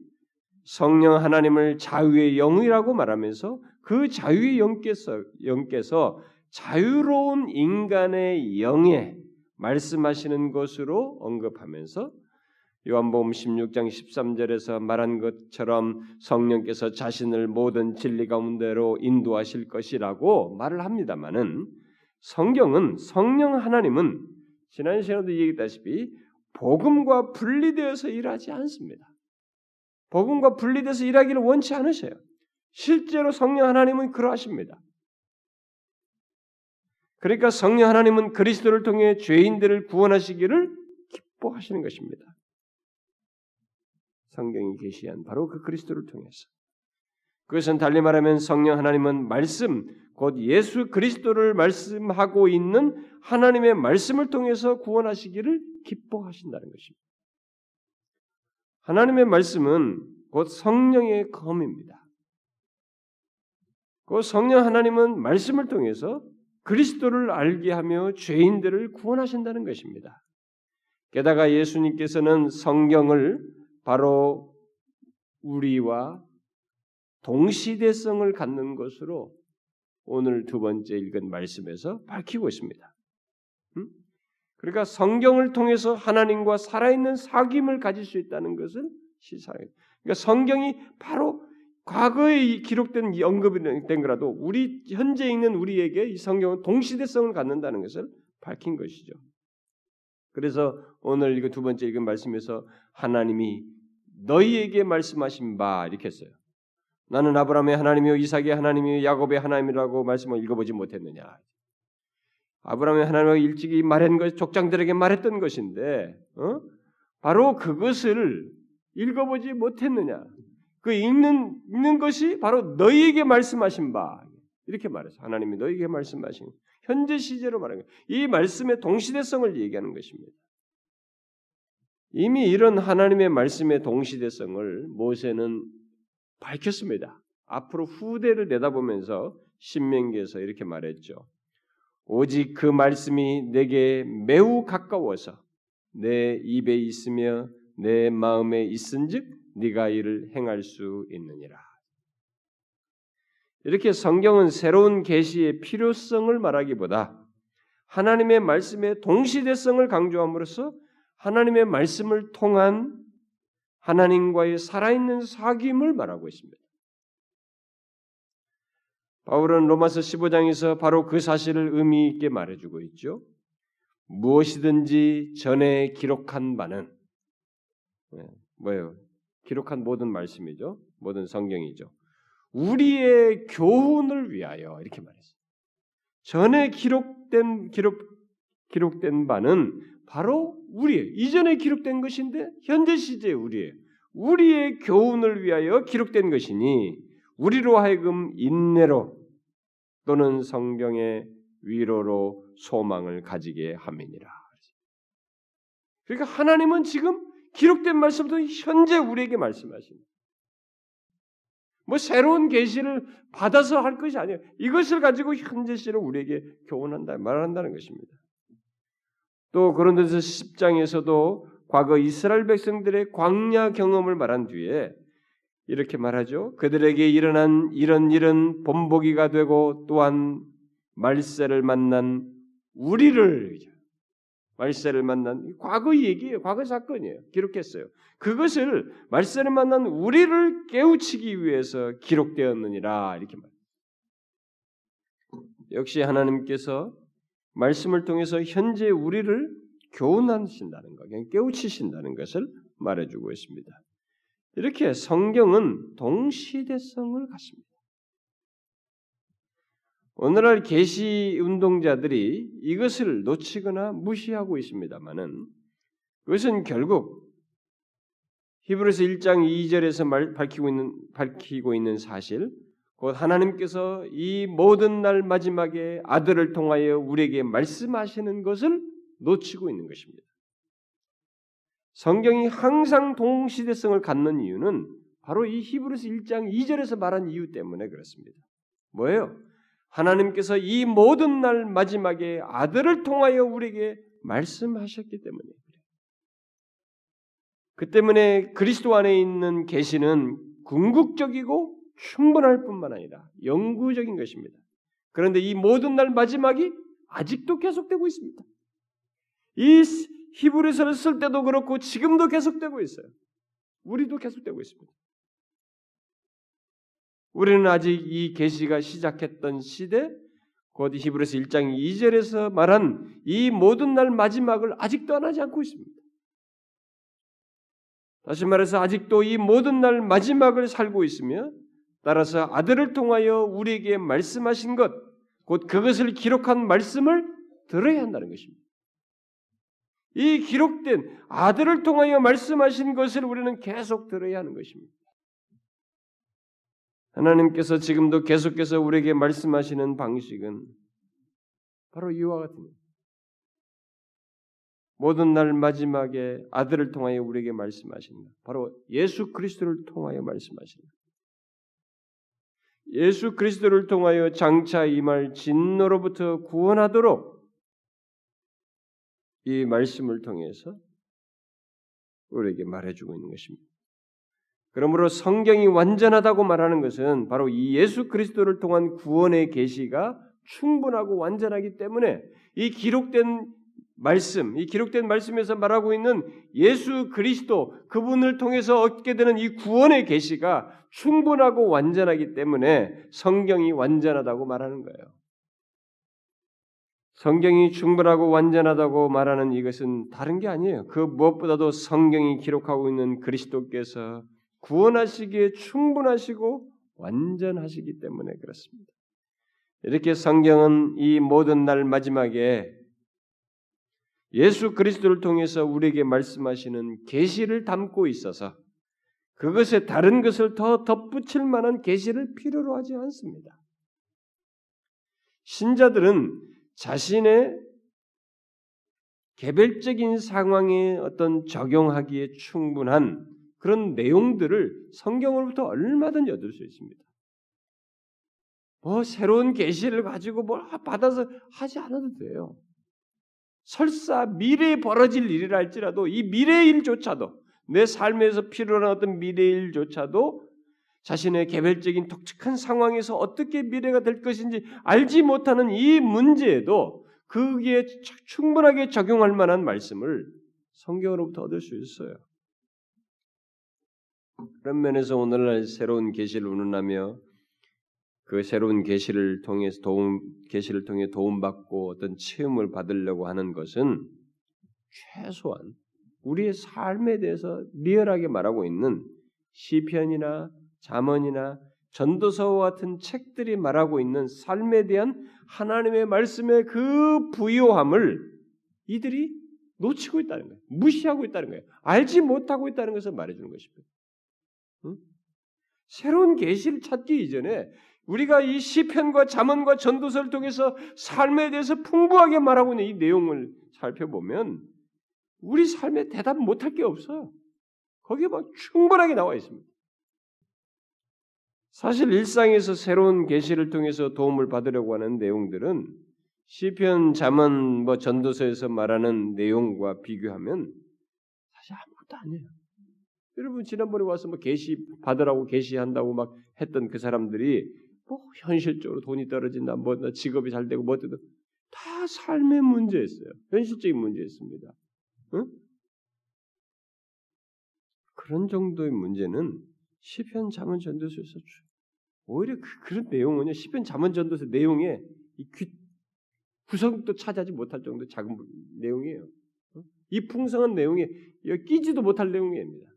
성령 하나님을 자유의 영이라고 말하면서 그 자유의 영께서, 영께서 자유로운 인간의 영에 말씀하시는 것으로 언급하면서 요한복음 십육 장 십삼 절에서 말한 것처럼 성령께서 자신을 모든 진리 가운데로 인도하실 것이라고 말을 합니다마는 성경은 성령 하나님은 지난 시간에도 얘기했다시피 복음과 분리되어서 일하지 않습니다. 복음과 분리돼서 일하기를 원치 않으셔요. 실제로 성령 하나님은 그러하십니다. 그러니까 성령 하나님은 그리스도를 통해 죄인들을 구원하시기를 기뻐하시는 것입니다. 성경이 계시한 바로 그 그리스도를 통해서. 그것은 달리 말하면 성령 하나님은 말씀, 곧 예수 그리스도를 말씀하고 있는 하나님의 말씀을 통해서 구원하시기를 기뻐하신다는 것입니다. 하나님의 말씀은 곧 성령의 검입니다. 곧 성령 하나님은 말씀을 통해서 그리스도를 알게 하며 죄인들을 구원하신다는 것입니다. 게다가 예수님께서는 성경을 바로 우리와 동시대성을 갖는 것으로 오늘 두 번째 읽은 말씀에서 밝히고 있습니다. 음? 그러니까 성경을 통해서 하나님과 살아있는 사귐을 가질 수 있다는 것을 시사합니다. 그러니까 성경이 바로 과거에 기록된 언급이 된 거라도 우리 현재 있는 우리에게 이 성경은 동시대성을 갖는다는 것을 밝힌 것이죠. 그래서 오늘 이거 두 번째 읽은 말씀에서 하나님이 너희에게 말씀하신 바 이렇게 했어요. 나는 아브라함의 하나님이요 이삭의 하나님이요 야곱의 하나님이라고 말씀을 읽어보지 못했느냐. 아브라함의 하나님이라고 일찍이 말한 것, 족장들에게 말했던 것인데 어? 바로 그것을 읽어보지 못했느냐. 그 읽는, 읽는 것이 바로 너희에게 말씀하신 바 이렇게 말해서 하나님이 너희에게 말씀하신 현재 시제로 말하는 거예요. 이 말씀의 동시대성을 얘기하는 것입니다. 이미 이런 하나님의 말씀의 동시대성을 모세는 밝혔습니다. 앞으로 후대를 내다보면서 신명기에서 이렇게 말했죠. 오직 그 말씀이 내게 매우 가까워서 내 입에 있으며 내 마음에 있은즉 네가 이를 행할 수 있느니라. 이렇게 성경은 새로운 계시의 필요성을 말하기보다 하나님의 말씀의 동시대성을 강조함으로써 하나님의 말씀을 통한 하나님과의 살아있는 사귐을 말하고 있습니다. 바울은 로마서 십오 장에서 바로 그 사실을 의미 있게 말해주고 있죠. 무엇이든지 전에 기록한 바는 뭐예요? 기록한 모든 말씀이죠. 모든 성경이죠. 우리의 교훈을 위하여 이렇게 말했어요. 전에 기록된 기록 기록된 바는 바로 우리의 이전에 기록된 것인데 현재 시제 우리의 우리의 교훈을 위하여 기록된 것이니 우리로 하여금 인내로 또는 성경의 위로로 소망을 가지게 함이니라. 그러니까 하나님은 지금 기록된 말씀도 현재 우리에게 말씀하십니다. 뭐 새로운 계시를 받아서 할 것이 아니에요. 이것을 가지고 현재 시를 우리에게 교훈한다, 말한다는 것입니다. 또 고린도전서 십 장에서도 과거 이스라엘 백성들의 광야 경험을 말한 뒤에 이렇게 말하죠. 그들에게 일어난 이런 일은 본보기가 되고 또한 말세를 만난 우리를 말세를 만난 과거 얘기예요. 과거 사건이에요. 기록했어요. 그것을 말세를 만난 우리를 깨우치기 위해서 기록되었느니라 이렇게 말해요. 역시 하나님께서 말씀을 통해서 현재 우리를 교훈하신다는 것, 그냥 깨우치신다는 것을 말해주고 있습니다. 이렇게 성경은 동시대성을 갖습니다. 오늘날 계시 운동자들이 이것을 놓치거나 무시하고 있습니다만은 그것은 결국 히브리서 일 장 이 절에서 말, 밝히고 있는 밝히고 있는 사실, 곧 하나님께서 이 모든 날 마지막에 아들을 통하여 우리에게 말씀하시는 것을 놓치고 있는 것입니다. 성경이 항상 동시대성을 갖는 이유는 바로 이 히브리서 일 장 이 절에서 말한 이유 때문에 그렇습니다. 뭐예요? 하나님께서 이 모든 날 마지막에 아들을 통하여 우리에게 말씀하셨기 때문에 그 때문에 그리스도 안에 있는 계시는 궁극적이고 충분할 뿐만 아니라 영구적인 것입니다. 그런데 이 모든 날 마지막이 아직도 계속되고 있습니다. 이 히브리서를 쓸 때도 그렇고 지금도 계속되고 있어요. 우리도 계속되고 있습니다. 우리는 아직 이 계시가 시작했던 시대, 곧 히브리서 일 장 이 절에서 말한 이 모든 날 마지막을 아직도 안 하지 않고 있습니다. 다시 말해서 아직도 이 모든 날 마지막을 살고 있으며 따라서 아들을 통하여 우리에게 말씀하신 것, 곧 그것을 기록한 말씀을 들어야 한다는 것입니다. 이 기록된 아들을 통하여 말씀하신 것을 우리는 계속 들어야 하는 것입니다. 하나님께서 지금도 계속해서 우리에게 말씀하시는 방식은 바로 이와 같습니다. 모든 날 마지막에 아들을 통하여 우리에게 말씀하신다. 바로 예수 그리스도를 통하여 말씀하신다. 예수 그리스도를 통하여 장차 임할 진노로부터 구원하도록 이 말씀을 통해서 우리에게 말해주고 있는 것입니다. 그러므로 성경이 완전하다고 말하는 것은 바로 이 예수 그리스도를 통한 구원의 계시가 충분하고 완전하기 때문에 이 기록된 말씀, 이 기록된 말씀에서 말하고 있는 예수 그리스도 그분을 통해서 얻게 되는 이 구원의 계시가 충분하고 완전하기 때문에 성경이 완전하다고 말하는 거예요. 성경이 충분하고 완전하다고 말하는 이것은 다른 게 아니에요. 그 무엇보다도 성경이 기록하고 있는 그리스도께서 구원하시기에 충분하시고 완전하시기 때문에 그렇습니다. 이렇게 성경은 이 모든 날 마지막에 예수 그리스도를 통해서 우리에게 말씀하시는 계시를 담고 있어서 그것에 다른 것을 더 덧붙일 만한 계시를 필요로 하지 않습니다. 신자들은 자신의 개별적인 상황에 어떤 적용하기에 충분한 그런 내용들을 성경으로부터 얼마든지 얻을 수 있습니다. 뭐 새로운 계시를 가지고 뭘 받아서 하지 않아도 돼요. 설사 미래에 벌어질 일이라 할지라도 이 미래의 일조차도 내 삶에서 필요한 어떤 미래의 일조차도 자신의 개별적인 독특한 상황에서 어떻게 미래가 될 것인지 알지 못하는 이 문제에도 그게 충분하게 적용할 만한 말씀을 성경으로부터 얻을 수 있어요. 그런 면에서 오늘날 새로운 계시를 운운하며 그 새로운 계시를 통해서 도움 계시를 통해 도움받고 어떤 체험을 받으려고 하는 것은 최소한 우리의 삶에 대해서 리얼하게 말하고 있는 시편이나 잠언이나 전도서와 같은 책들이 말하고 있는 삶에 대한 하나님의 말씀의 그 부요함을 이들이 놓치고 있다는 거예요. 무시하고 있다는 거예요. 알지 못하고 있다는 것을 말해주는 것입니다. 응? 새로운 계시를 찾기 이전에 우리가 이 시편과 잠언과 전도서를 통해서 삶에 대해서 풍부하게 말하고 있는 이 내용을 살펴보면 우리 삶에 대답 못할 게 없어요. 거기에 막 충분하게 나와 있습니다. 사실 일상에서 새로운 계시를 통해서 도움을 받으려고 하는 내용들은 시편, 잠언, 뭐 전도서에서 말하는 내용과 비교하면 사실 아무것도 아니에요. 여러분 지난번에 와서 뭐 계시 받으라고 계시한다고 막 했던 그 사람들이 뭐 현실적으로 돈이 떨어진다, 뭐 직업이 잘 되고 뭐 어쨌든 다 삶의 문제였어요. 현실적인 문제였습니다. 응? 그런 정도의 문제는 시편 잠언 전도서에서 오히려 그, 그런 내용은요. 시편 잠언 전도서 내용에 이 귀, 구성도 차지하지 못할 정도의 작은 내용이에요. 이 풍성한 내용에 끼지도 못할 내용입니다.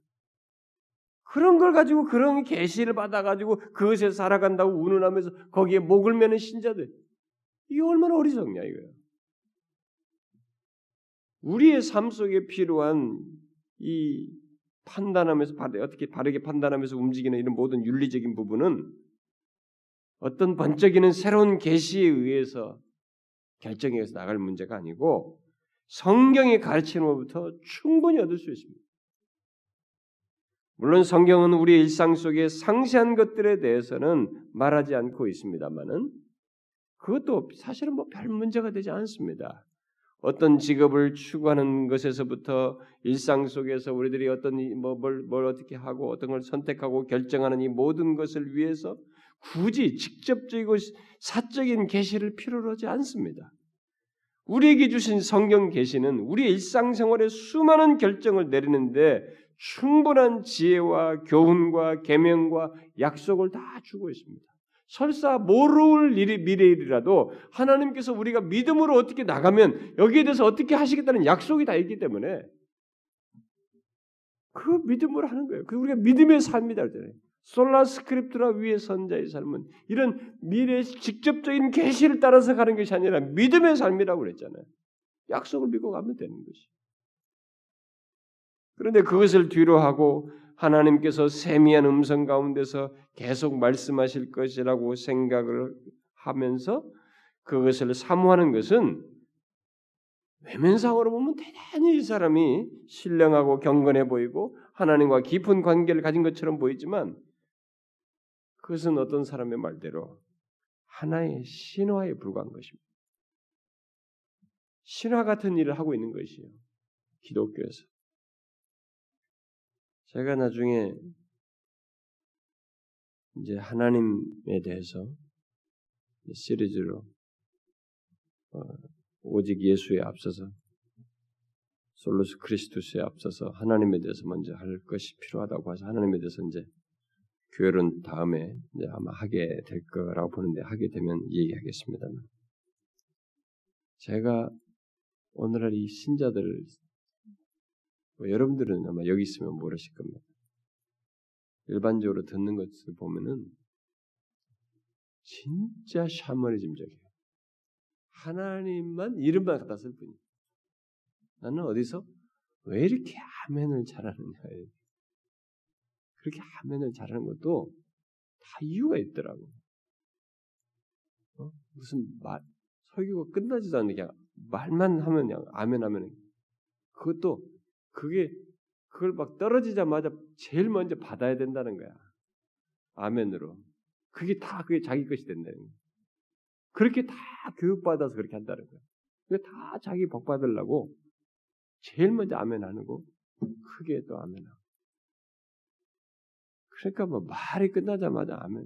그런 걸 가지고 그런 계시를 받아가지고 그것에 살아간다고 운운하면서 거기에 목을 매는 신자들 이게 얼마나 어리석냐 이거야. 우리의 삶 속에 필요한 이 판단하면서 어떻게 바르게 판단하면서 움직이는 이런 모든 윤리적인 부분은 어떤 번쩍이는 새로운 계시에 의해서 결정해서 나갈 문제가 아니고 성경의 가르침으로부터 충분히 얻을 수 있습니다. 물론 성경은 우리의 일상 속에 상세한 것들에 대해서는 말하지 않고 있습니다만은 그것도 사실은 뭐 별 문제가 되지 않습니다. 어떤 직업을 추구하는 것에서부터 일상 속에서 우리들이 어떤 뭐 뭘 뭘 어떻게 하고 어떤 걸 선택하고 결정하는 이 모든 것을 위해서 굳이 직접적이고 사적인 계시를 필요로 하지 않습니다. 우리에게 주신 성경 계시는 우리의 일상생활의 수많은 결정을 내리는데 충분한 지혜와 교훈과 계명과 약속을 다 주고 있습니다. 설사 모를 일이 미래일이라도 하나님께서 우리가 믿음으로 어떻게 나가면 여기에 대해서 어떻게 하시겠다는 약속이 다 있기 때문에 그 믿음으로 하는 거예요. 그 우리가 믿음의 삶이다 그러잖아요. 솔라 스크립투라 위의 선자의 삶은 이런 미래의 직접적인 계시를 따라서 가는 것이 아니라 믿음의 삶이라고 그랬잖아요. 약속을 믿고 가면 되는 것이. 그런데 그것을 뒤로 하고 하나님께서 세미한 음성 가운데서 계속 말씀하실 것이라고 생각을 하면서 그것을 사모하는 것은 외면상으로 보면 대단히 이 사람이 신령하고 경건해 보이고 하나님과 깊은 관계를 가진 것처럼 보이지만 그것은 어떤 사람의 말대로 하나의 신화에 불과한 것입니다. 신화 같은 일을 하고 있는 것이에요. 기독교에서. 제가 나중에 이제 하나님에 대해서 시리즈로 어, 오직 예수에 앞서서 솔로스 크리스투스에 앞서서 하나님에 대해서 먼저 할 것이 필요하다고 해서 하나님에 대해서 이제 교회론 다음에 이제 아마 하게 될 거라고 보는데 하게 되면 얘기하겠습니다만 제가 오늘날 이 신자들을 뭐 여러분들은 아마 여기 있으면 모르실 겁니다. 일반적으로 듣는 것을 보면은 진짜 샤머니즘적이에요. 하나님만 이름만 갖다 쓸 뿐이에요. 나는 어디서 왜 이렇게 아멘을 잘하느냐. 그렇게 아멘을 잘하는 것도 다 이유가 있더라고. 어? 무슨 말, 설교가 끝나지도 않는 게 말만 하면 그냥 아멘 아멘. 그것도 그게 그걸 막 떨어지자마자 제일 먼저 받아야 된다는 거야. 아멘으로. 그게 다 그게 자기 것이 된다는 거야. 그렇게 다 교육받아서 그렇게 한다는 거야. 그게 다 자기 복 받으려고 제일 먼저 아멘 하는 거 크게 또 아멘하고. 그러니까 뭐 말이 끝나자마자 아멘.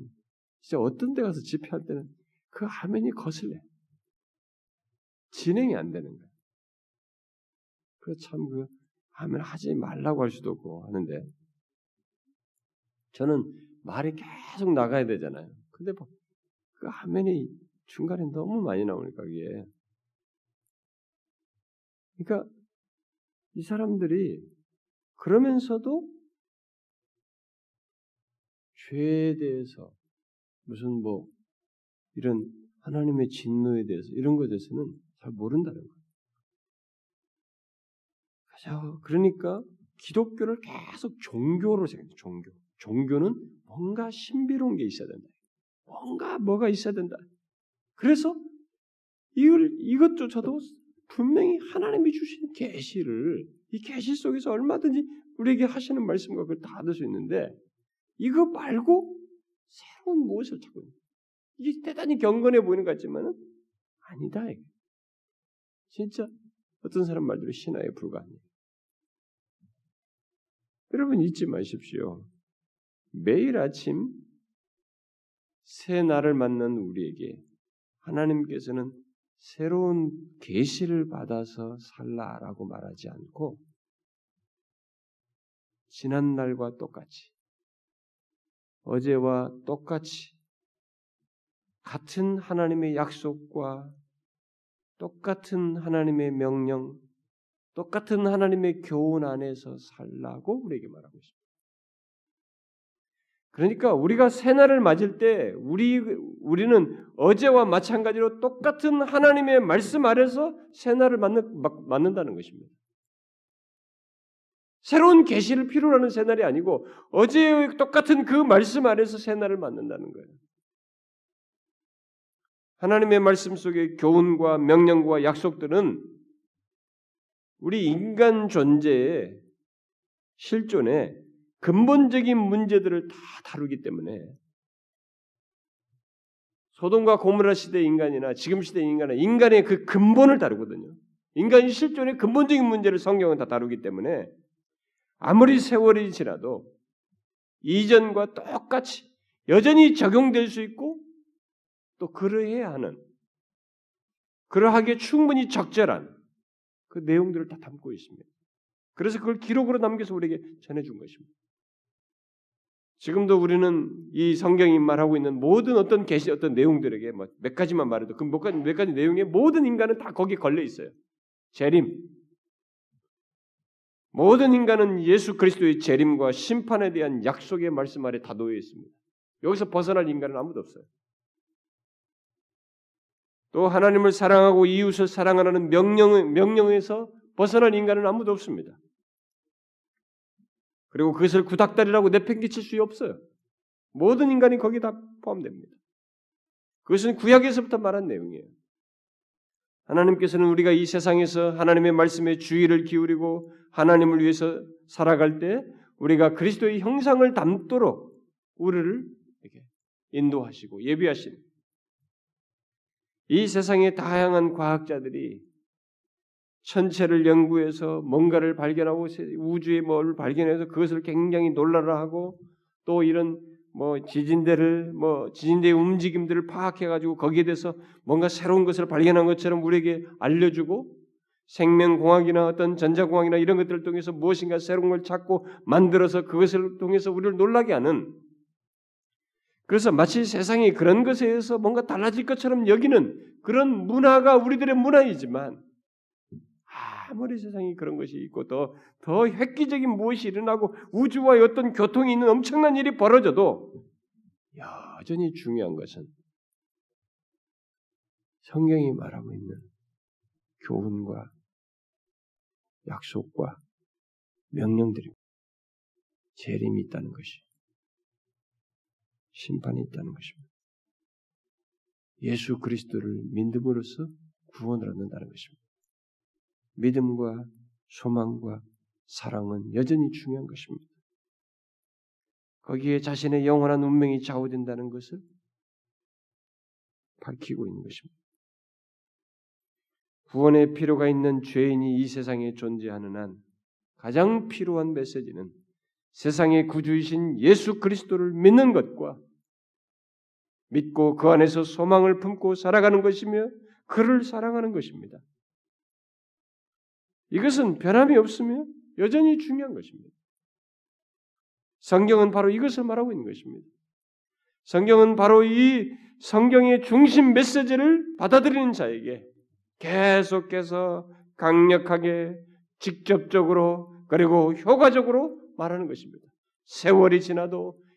진짜 어떤 데 가서 집회할 때는 그 아멘이 거슬려. 진행이 안 되는 거야. 그래서 참 그 아멘 하지 말라고 할 수도 없고 하는데 저는 말이 계속 나가야 되잖아요. 근데 뭐 그 아멘이 중간에 너무 많이 나오니까 그게. 그러니까 이 사람들이 그러면서도 죄에 대해서 무슨 뭐 이런 하나님의 진노에 대해서 이런 것에 대해서는 잘 모른다는 거예요. 그래서 그러니까 기독교를 계속 종교로 생각해요. 종교. 종교는 뭔가 신비로운 게 있어야 된다. 뭔가 뭐가 있어야 된다. 그래서 이걸 이것조차도 분명히 하나님이 주신 계시를 이 계시 속에서 얼마든지 우리에게 하시는 말씀과 그걸 다 얻을 수 있는데 이거 말고 새로운 무엇을 찾고 있는 거예요. 이게 대단히 경건해 보이는 것 같지만은 아니다. 진짜 어떤 사람 말대로 신화에 불과합니다. 여러분 잊지 마십시오. 매일 아침 새 날을 맞는 우리에게 하나님께서는 새로운 계시를 받아서 살라라고 말하지 않고 지난 날과 똑같이 어제와 똑같이 같은 하나님의 약속과 똑같은 하나님의 명령, 똑같은 하나님의 교훈 안에서 살라고 우리에게 말하고 있습니다. 그러니까 우리가 새날을 맞을 때 우리, 우리는 어제와 마찬가지로 똑같은 하나님의 말씀 아래서 새날을 맞는, 맞는다는 것입니다. 새로운 계시를 필요로 하는 새날이 아니고 어제의 똑같은 그 말씀 아래서 새날을 맞는다는 거예요. 하나님의 말씀 속의 교훈과 명령과 약속들은 우리 인간 존재의 실존에 근본적인 문제들을 다 다루기 때문에 소돔과 고모라 시대의 인간이나 지금 시대의 인간은 인간의 그 근본을 다루거든요. 인간의 실존의 근본적인 문제를 성경은 다 다루기 때문에 아무리 세월이 지나도 이전과 똑같이 여전히 적용될 수 있고 또 그러해야 하는 그러하기에 충분히 적절한 그 내용들을 다 담고 있습니다. 그래서 그걸 기록으로 남겨서 우리에게 전해준 것입니다. 지금도 우리는 이 성경이 말하고 있는 모든 어떤 계시 어떤 내용들에게 몇 가지만 말해도 그 몇 가지 몇 가지 내용의 모든 인간은 다 거기에 걸려 있어요. 재림. 모든 인간은 예수 그리스도의 재림과 심판에 대한 약속의 말씀 아래 다 놓여 있습니다. 여기서 벗어날 인간은 아무도 없어요. 또 하나님을 사랑하고 이웃을 사랑하라는 명령, 명령에서 벗어난 인간은 아무도 없습니다. 그리고 그것을 구닥다리라고 내팽개칠 수 없어요. 모든 인간이 거기에 다 포함됩니다. 그것은 구약에서부터 말한 내용이에요. 하나님께서는 우리가 이 세상에서 하나님의 말씀에 주의를 기울이고 하나님을 위해서 살아갈 때 우리가 그리스도의 형상을 닮도록 우리를 이렇게 인도하시고 예비하신 이 세상의 다양한 과학자들이 천체를 연구해서 뭔가를 발견하고 우주의 뭘 발견해서 그것을 굉장히 놀라라 하고 또 이런 뭐 지진대를 뭐 지진대의 움직임들을 파악해가지고 거기에 대해서 뭔가 새로운 것을 발견한 것처럼 우리에게 알려주고 생명공학이나 어떤 전자공학이나 이런 것들을 통해서 무엇인가 새로운 걸 찾고 만들어서 그것을 통해서 우리를 놀라게 하는 그래서 마치 세상이 그런 것에 의해서 뭔가 달라질 것처럼 여기는 그런 문화가 우리들의 문화이지만 아무리 세상이 그런 것이 있고 더, 더 획기적인 무엇이 일어나고 우주와의 어떤 교통이 있는 엄청난 일이 벌어져도 여전히 중요한 것은 성경이 말하고 있는 교훈과 약속과 명령들이 재림이 있다는 것이 심판이 있다는 것입니다. 예수 그리스도를 믿음으로써 구원을 얻는다는 것입니다. 믿음과 소망과 사랑은 여전히 중요한 것입니다. 거기에 자신의 영원한 운명이 좌우된다는 것을 밝히고 있는 것입니다. 구원의 필요가 있는 죄인이 이 세상에 존재하는 한 가장 필요한 메시지는 세상의 구주이신 예수 그리스도를 믿는 것과 믿고 그 안에서 소망을 품고 살아가는 것이며 그를 사랑하는 것입니다. 이것은 변함이 없으며 여전히 중요한 것입니다. 성경은 바로 이것을 말하고 있는 것입니다. 성경은 바로 이 성경의 중심 메시지를 받아들이는 자에게 계속해서 강력하게 직접적으로 그리고 효과적으로 말하는 것입니다. 세월이 지나도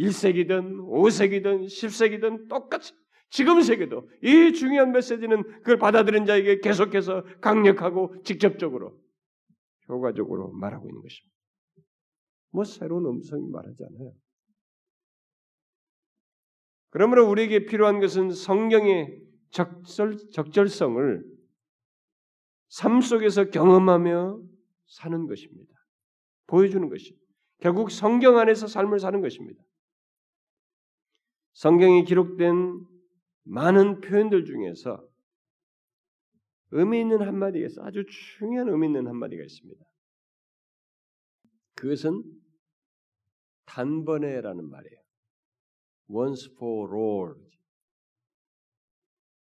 일 세기든 오 세기든 십 세기든 똑같이 지금 세계도 이 중요한 메시지는 그걸 받아들인 자에게 계속해서 강력하고 직접적으로 효과적으로 말하고 있는 것입니다. 뭐 새로운 음성이 말하지 않아요. 그러므로 우리에게 필요한 것은 성경의 적절, 적절성을 삶 속에서 경험하며 사는 것입니다. 보여주는 것입니다. 결국 성경 안에서 삶을 사는 것입니다. 성경에 기록된 많은 표현들 중에서 의미 있는 한마디가 있어 아주 중요한 의미 있는 한마디가 있습니다. 그것은 단번에라는 말이에요. once for all.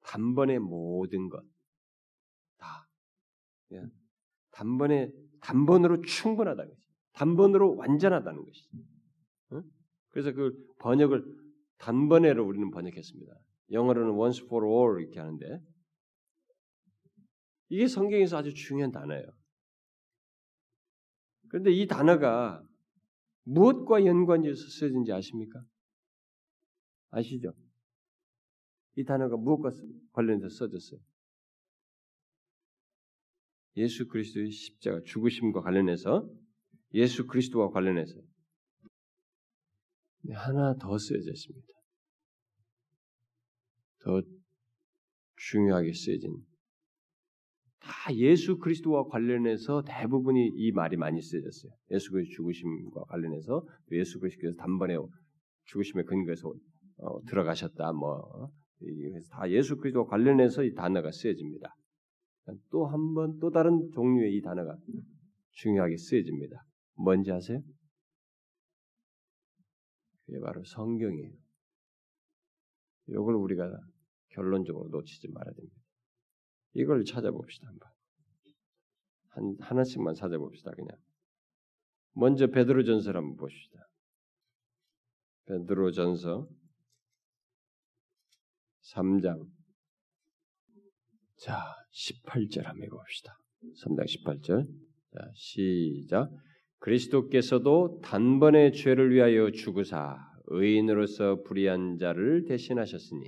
단번에 모든 것. 다. 단번에, 단번으로 충분하다는 것이죠. 단번으로 완전하다는 것이죠. 그래서 그 번역을 단번에로 우리는 번역했습니다. 영어로는 once for all 이렇게 하는데 이게 성경에서 아주 중요한 단어예요. 그런데 이 단어가 무엇과 연관지어서 쓰여진지 아십니까? 아시죠? 이 단어가 무엇과 관련해서 써졌어요? 예수 그리스도의 십자가 죽으심과 관련해서 예수 그리스도와 관련해서 하나 더 쓰여졌습니다. 더 중요하게 쓰여진 다 예수 그리스도와 관련해서 대부분이 이 말이 많이 쓰여졌어요. 예수 그리스도 죽으심과 관련해서 예수 그리스도께서 단번에 죽으심의 근거에서 어, 들어가셨다. 뭐 다 예수 그리스도와 관련해서 이 단어가 쓰여집니다. 또 한 번 또 다른 종류의 이 단어가 중요하게 쓰여집니다. 뭔지 아세요? 그게 바로 성경이에요. 이걸 우리가 결론적으로 놓치지 말아야 됩니다. 이걸 찾아봅시다. 한번. 한, 하나씩만 찾아봅시다. 그냥. 먼저 베드로전서를 한번 봅시다. 베드로전서 삼 장 자, 십팔 절 한번 봅시다. 삼 장 십팔 절 자, 시작. 그리스도께서도 단번에 죄를 위하여 죽으사 의인으로서 불의한 자를 대신하셨으니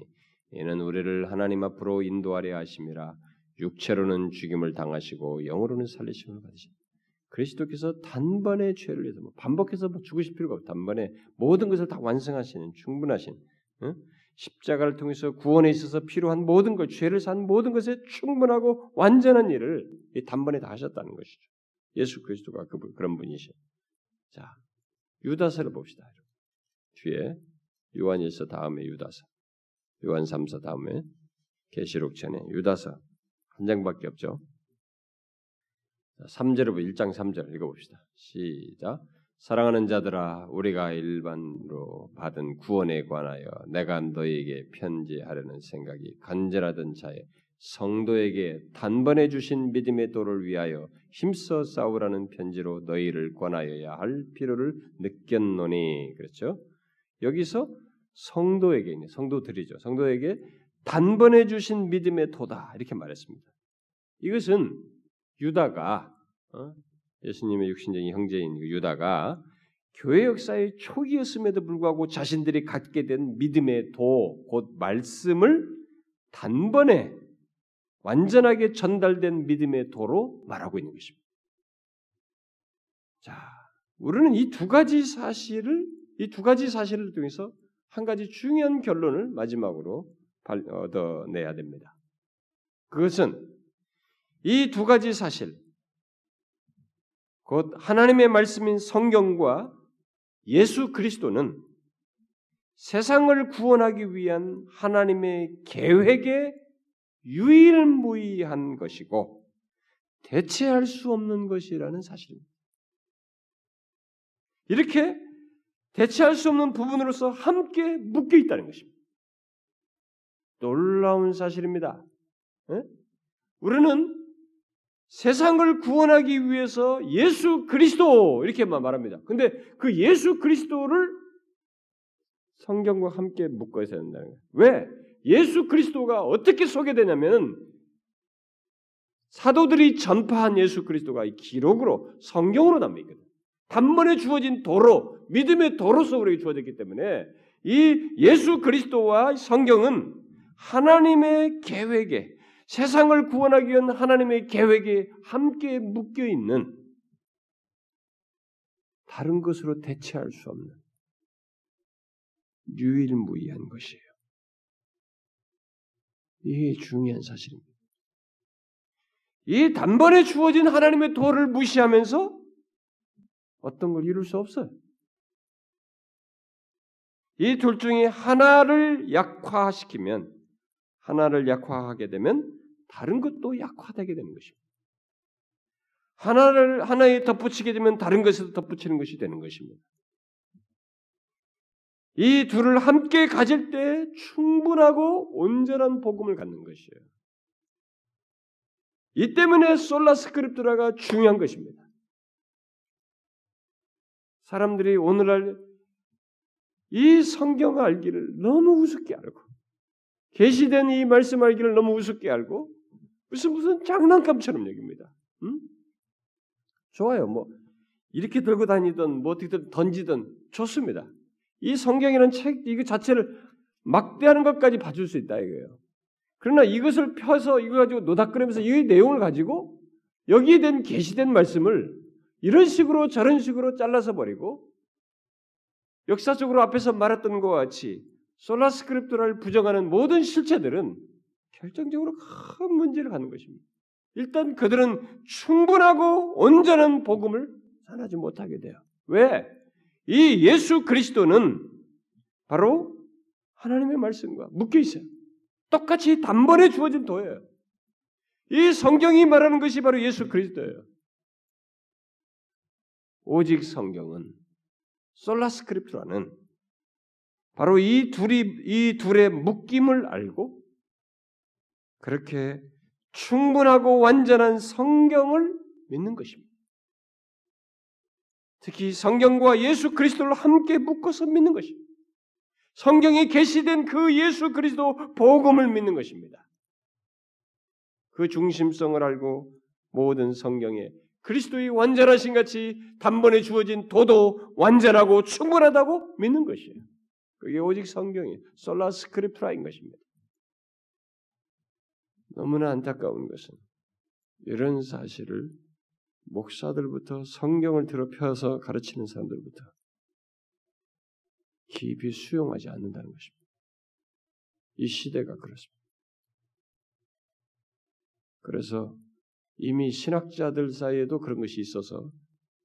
이는 우리를 하나님 앞으로 인도하려 하심이라. 육체로는 죽임을 당하시고 영으로는 살리심을 받으십니다. 그리스도께서 단번에 죄를 위해서 반복해서 죽으실 필요가 없고 단번에 모든 것을 다 완성하시는 충분하신 응? 십자가를 통해서 구원에 있어서 필요한 모든 것, 죄를 산 모든 것에 충분하고 완전한 일을 단번에 다 하셨다는 것이죠. 예수 그리스도가 그런 분이시죠. 자, 유다서를 봅시다. 뒤에 요한 일 서 다음에 유다서, 요한 삼 서 다음에 계시록 전에 유다서 한 장밖에 없죠. 삼 절부터 일 장 삼 절 읽어봅시다. 시작. 사랑하는 자들아 우리가 일반으로 받은 구원에 관하여 내가 너희에게 편지하려는 생각이 간절하던 자에 성도에게 단번에 주신 믿음의 도를 위하여 힘써 싸우라는 편지로 너희를 권하여야 할 필요를 느꼈노니. 그렇죠? 여기서 성도에게, 성도들이죠. 성도에게 단번에 주신 믿음의 도다 이렇게 말했습니다. 이것은 유다가 예수님의 육신적인 형제인 유다가 교회 역사의 초기였음에도 불구하고 자신들이 갖게 된 믿음의 도, 곧 말씀을 단번에 완전하게 전달된 믿음의 도로 말하고 있는 것입니다. 자, 우리는 이 두 가지 사실을 이 두 가지 사실을 통해서 한 가지 중요한 결론을 마지막으로 얻어내야 됩니다. 그것은 이 두 가지 사실, 곧 하나님의 말씀인 성경과 예수 그리스도는 세상을 구원하기 위한 하나님의 계획에 유일무이한 것이고 대체할 수 없는 것이라는 사실입니다. 이렇게 대체할 수 없는 부분으로서 함께 묶여 있다는 것입니다. 놀라운 사실입니다. 네? 우리는 세상을 구원하기 위해서 예수 그리스도 이렇게만 말합니다. 근데 그 예수 그리스도를 성경과 함께 묶어 있어야 된다는 거예요. 왜? 예수 그리스도가 어떻게 소개되냐면 사도들이 전파한 예수 그리스도가 이 기록으로 성경으로 남아있거든요. 단번에 주어진 도로, 믿음의 도로서 우리에게 주어졌기 때문에 이 예수 그리스도와 성경은 하나님의 계획에, 세상을 구원하기 위한 하나님의 계획에 함께 묶여있는, 다른 것으로 대체할 수 없는 유일무이한 것이에요. 이게 중요한 사실입니다. 이 단번에 주어진 하나님의 도를 무시하면서 어떤 걸 이룰 수 없어요. 이 둘 중에 하나를 약화시키면, 하나를 약화하게 되면 다른 것도 약화되게 되는 것입니다. 하나를 하나에 덧붙이게 되면 다른 것에도 덧붙이는 것이 되는 것입니다. 이 둘을 함께 가질 때 충분하고 온전한 복음을 갖는 것이에요. 이 때문에 솔라 스크립투라가 중요한 것입니다. 사람들이 오늘날 이 성경 알기를 너무 우습게 알고, 계시된 이 말씀 알기를 너무 우습게 알고, 무슨 무슨 장난감처럼 여깁니다. 응? 좋아요. 뭐 이렇게 들고 다니든 뭐 어떻게든 던지든 좋습니다. 이 성경이라는 책 이거 자체를 막대하는 것까지 봐줄 수 있다 이거예요. 그러나 이것을 펴서 이거 가지고 노닥거리면서 이 내용을 가지고 여기에 대한 계시된 말씀을 이런 식으로 저런 식으로 잘라서 버리고, 역사적으로 앞에서 말했던 것과 같이 솔라 스크립투라를 부정하는 모든 실체들은 결정적으로 큰 문제를 갖는 것입니다. 일단 그들은 충분하고 온전한 복음을 전하지 못하게 돼요. 왜? 이 예수 그리스도는 바로 하나님의 말씀과 묶여 있어요. 똑같이 단번에 주어진 도예요. 이 성경이 말하는 것이 바로 예수 그리스도예요. 오직 성경은, 솔라 스크립투라는 바로 이 둘이 이 둘의 묶임을 알고 그렇게 충분하고 완전한 성경을 믿는 것입니다. 특히 성경과 예수 그리스도를 함께 묶어서 믿는 것입니다. 성경이 계시된 그 예수 그리스도 복음을 믿는 것입니다. 그 중심성을 알고 모든 성경에 그리스도의 완전하신 같이 단번에 주어진 도도 완전하고 충분하다고 믿는 것이에요. 그게 오직 성경이 솔라 스크립투라인 것입니다. 너무나 안타까운 것은 이런 사실을 목사들부터 성경을 들어 펴서 가르치는 사람들부터 깊이 수용하지 않는다는 것입니다. 이 시대가 그렇습니다. 그래서 이미 신학자들 사이에도 그런 것이 있어서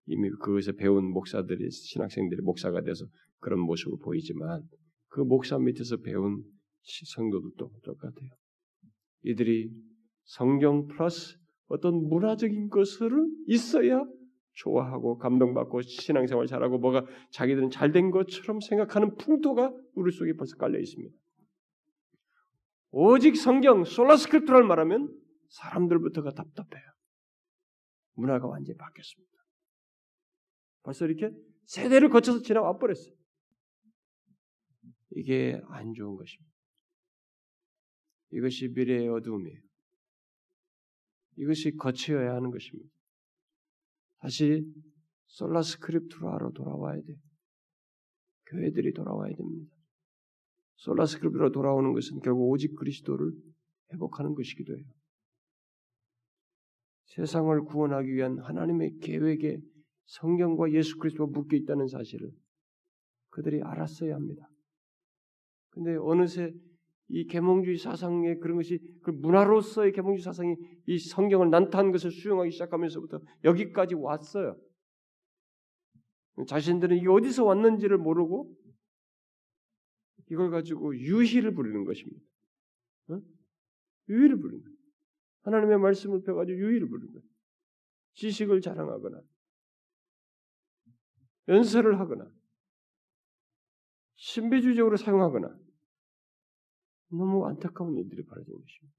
이미 그것에 배운 목사들이, 신학생들이 목사가 돼서 그런 모습을 보이지만 그 목사 밑에서 배운 성도들도 똑같아요. 이들이 성경 플러스 어떤 문화적인 것을 있어야 좋아하고 감동받고 신앙생활 잘하고 뭐가 자기들은 잘된 것처럼 생각하는 풍토가 우리 속에 벌써 깔려 있습니다. 오직 성경, 솔라 스크립투라를 말하면 사람들부터가 답답해요. 문화가 완전히 바뀌었습니다. 벌써 이렇게 세대를 거쳐서 지나와 버렸어요. 이게 안 좋은 것입니다. 이것이 미래의 어두움이에요. 이것이 거쳐야 하는 것입니다. 다시 솔라 스크립투라로 돌아와야 돼요. 교회들이 돌아와야 됩니다. 솔라 스크립투라로 돌아오는 것은 결국 오직 그리스도를 회복하는 것이기도 해요. 세상을 구원하기 위한 하나님의 계획에 성경과 예수 그리스도가 묶여 있다는 사실을 그들이 알았어야 합니다. 그런데 어느새 이 계몽주의 사상의 그런 것이 그 문화로서의 계몽주의 사상이 이 성경을 난타한 것을 수용하기 시작하면서부터 여기까지 왔어요. 자신들은 이게 어디서 왔는지를 모르고 이걸 가지고 유희를 부리는 것입니다. 응? 유희를 부리는 거예요. 하나님의 말씀을 펴가지고 유희를 부리는 거예요. 지식을 자랑하거나 연설을 하거나 신비주의적으로 사용하거나 너무 안타까운 일들이 벌어지는 것입니다.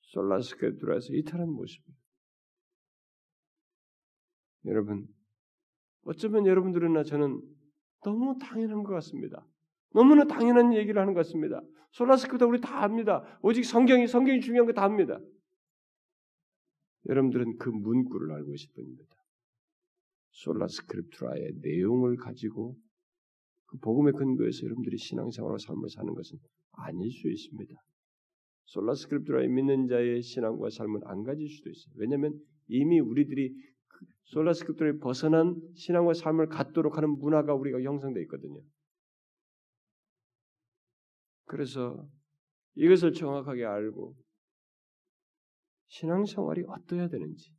솔라 스크립투라에서 이탈한 모습입니다. 여러분, 어쩌면 여러분들이나 저는 너무 당연한 것 같습니다. 너무나 당연한 얘기를 하는 것 같습니다. 솔라 스크립투라 우리 다 압니다. 오직 성경이 성경이 중요한 거 다 압니다. 여러분들은 그 문구를 알고 계실 뿐입니다. 솔라 스크립투라의 내용을 가지고 그 복음의 근거에서 여러분들이 신앙생활과 삶을 사는 것은 아닐 수 있습니다. 솔라 스크립투라에 믿는 자의 신앙과 삶은 안 가질 수도 있어요. 왜냐하면 이미 우리들이 솔라 스크립투라에 벗어난 신앙과 삶을 갖도록 하는 문화가 우리가 형성되어 있거든요. 그래서 이것을 정확하게 알고 신앙생활이 어떠해야 되는지,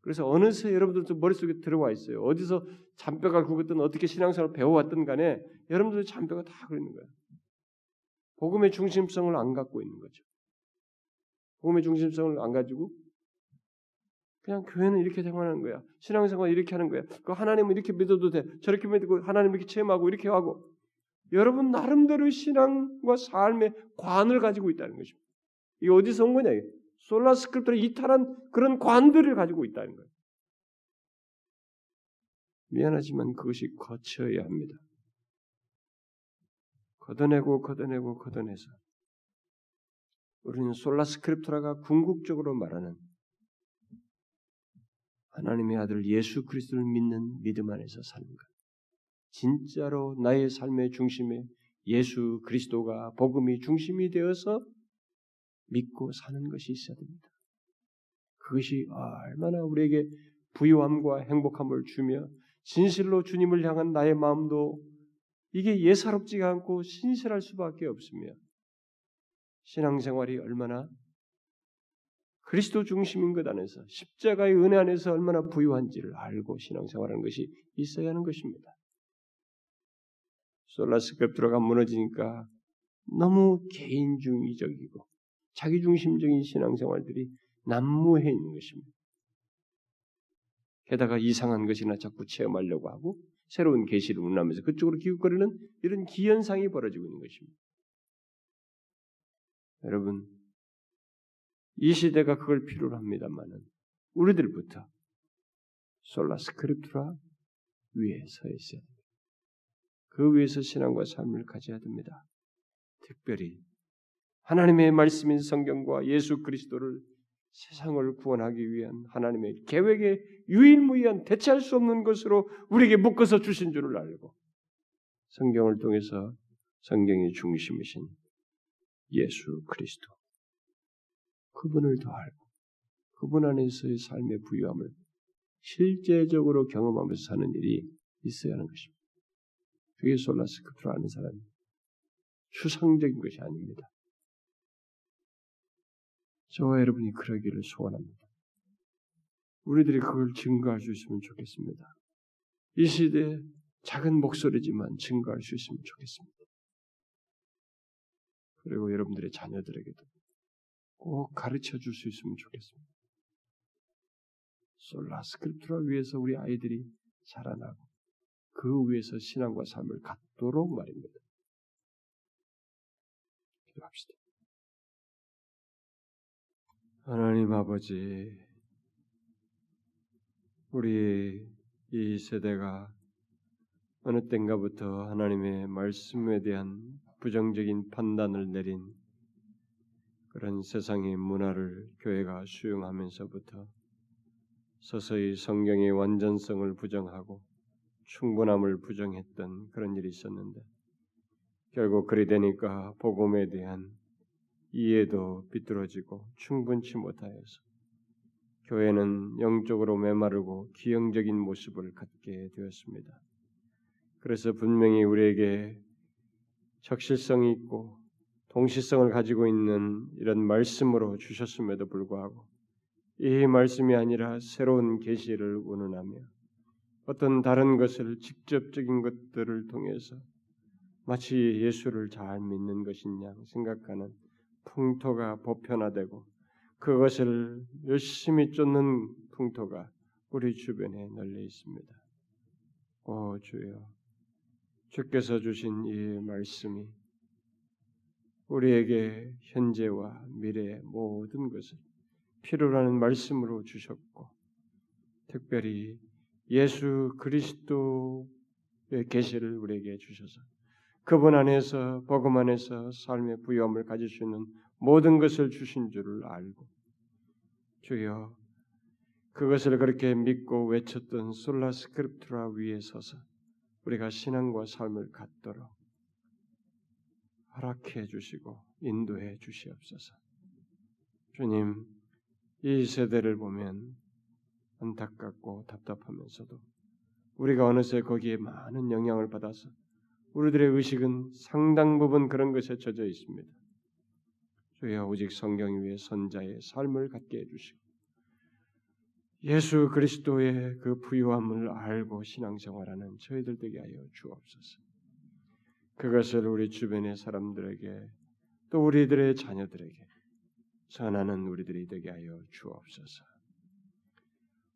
그래서 어느새 여러분들도 머릿속에 들어와 있어요. 어디서 잔뼈가 굵었든 어떻게 신앙생활을 배워왔든 간에 여러분들의 잔뼈가 다 그러는 거예요. 복음의 중심성을 안 갖고 있는 거죠. 복음의 중심성을 안 가지고 그냥 교회는 이렇게 생활하는 거야. 신앙생활 이렇게 하는 거야. 그 하나님은 이렇게 믿어도 돼. 저렇게 믿고 하나님 이렇게 체험하고 이렇게 하고 여러분 나름대로 신앙과 삶의 관을 가지고 있다는 것입니다. 이게 어디서 온 거냐? 이게. 솔라 스크립투를 이탈한 그런 관들을 가지고 있다는 거예요. 미안하지만 그것이 거쳐야 합니다. 걷어내고 걷어내고 걷어내서 우리는 솔라 스크립투라가 궁극적으로 말하는 하나님의 아들 예수 그리스도를 믿는 믿음 안에서 사는 것, 진짜로 나의 삶의 중심에 예수 그리스도가 복음이 중심이 되어서 믿고 사는 것이 있어야 됩니다. 그것이 얼마나 우리에게 부유함과 행복함을 주며 진실로 주님을 향한 나의 마음도 이게 예사롭지가 않고 신실할 수밖에 없으며 신앙생활이 얼마나 그리스도 중심인 것 안에서 십자가의 은혜 안에서 얼마나 부유한지를 알고 신앙생활하는 것이 있어야 하는 것입니다. 솔라 스크립투라가 무너지니까 너무 개인주의적이고 자기중심적인 신앙생활들이 난무해 있는 것입니다. 게다가 이상한 것이나 자꾸 체험하려고 하고 새로운 계시를 운하면서 그쪽으로 기웃거리는 이런 기현상이 벌어지고 있는 것입니다. 여러분, 이 시대가 그걸 필요로 합니다마는 우리들부터 솔라 스크립투라 위에 서 있어야 됩니다. 그 위에서 신앙과 삶을 가져야 됩니다. 특별히 하나님의 말씀인 성경과 예수 그리스도를 세상을 구원하기 위한 하나님의 계획에 유일무이한 대체할 수 없는 것으로 우리에게 묶어서 주신 줄을 알고 성경을 통해서 성경의 중심이신 예수 그리스도 그분을 더 알고 그분 안에서의 삶의 부유함을 실제적으로 경험하면서 사는 일이 있어야 하는 것입니다. 그게 솔라 스크립투라 아는 사람이 추상적인 것이 아닙니다. 저와 여러분이 그러기를 소원합니다. 우리들이 그걸 증거할 수 있으면 좋겠습니다. 이 시대에 작은 목소리지만 증거할 수 있으면 좋겠습니다. 그리고 여러분들의 자녀들에게도 꼭 가르쳐 줄 수 있으면 좋겠습니다. 솔라 스크립투라 위에서 우리 아이들이 자라나고 그 위에서 신앙과 삶을 갖도록 말입니다. 기도합시다. 하나님 아버지, 우리 이 세대가 어느 땐가부터 하나님의 말씀에 대한 부정적인 판단을 내린 그런 세상의 문화를 교회가 수용하면서부터 서서히 성경의 완전성을 부정하고 충분함을 부정했던 그런 일이 있었는데, 결국 그리 되니까 복음에 대한 이해도 비뚤어지고 충분치 못하여서 교회는 영적으로 메마르고 기형적인 모습을 갖게 되었습니다. 그래서 분명히 우리에게 적실성이 있고 동시성을 가지고 있는 이런 말씀으로 주셨음에도 불구하고 이 말씀이 아니라 새로운 계시를 운운하며 어떤 다른 것을 직접적인 것들을 통해서 마치 예수를 잘 믿는 것인 양 생각하는 풍토가 보편화되고 그것을 열심히 쫓는 풍토가 우리 주변에 널리 있습니다. 오 주여, 주께서 주신 이 말씀이 우리에게 현재와 미래의 모든 것을 필요로 하는 말씀으로 주셨고, 특별히 예수 그리스도의 계시를 우리에게 주셔서 그분 안에서 복음 안에서 삶의 부여함을 가질 수 있는 모든 것을 주신 줄을 알고, 주여 그것을 그렇게 믿고 외쳤던 솔라 스크립투라 위에 서서 우리가 신앙과 삶을 갖도록 허락해 주시고 인도해 주시옵소서. 주님, 이 세대를 보면 안타깝고 답답하면서도 우리가 어느새 거기에 많은 영향을 받아서 우리들의 의식은 상당 부분 그런 것에 젖어 있습니다. 주여, 오직 성경 위에 선자의 삶을 갖게 해주시고 예수 그리스도의 그 부요함을 알고 신앙생활하는 저희들 되게 하여 주옵소서. 그것을 우리 주변의 사람들에게 또 우리들의 자녀들에게 전하는 우리들이 되게 하여 주옵소서.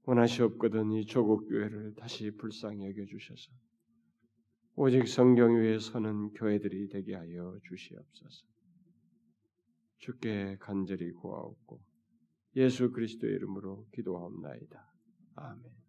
원하시옵거든 이 조국 교회를 다시 불쌍히 여겨주셔서 오직 성경 위에 서는 교회들이 되게 하여 주시옵소서. 주께 간절히 구하옵고 예수 그리스도의 이름으로 기도하옵나이다. 아멘.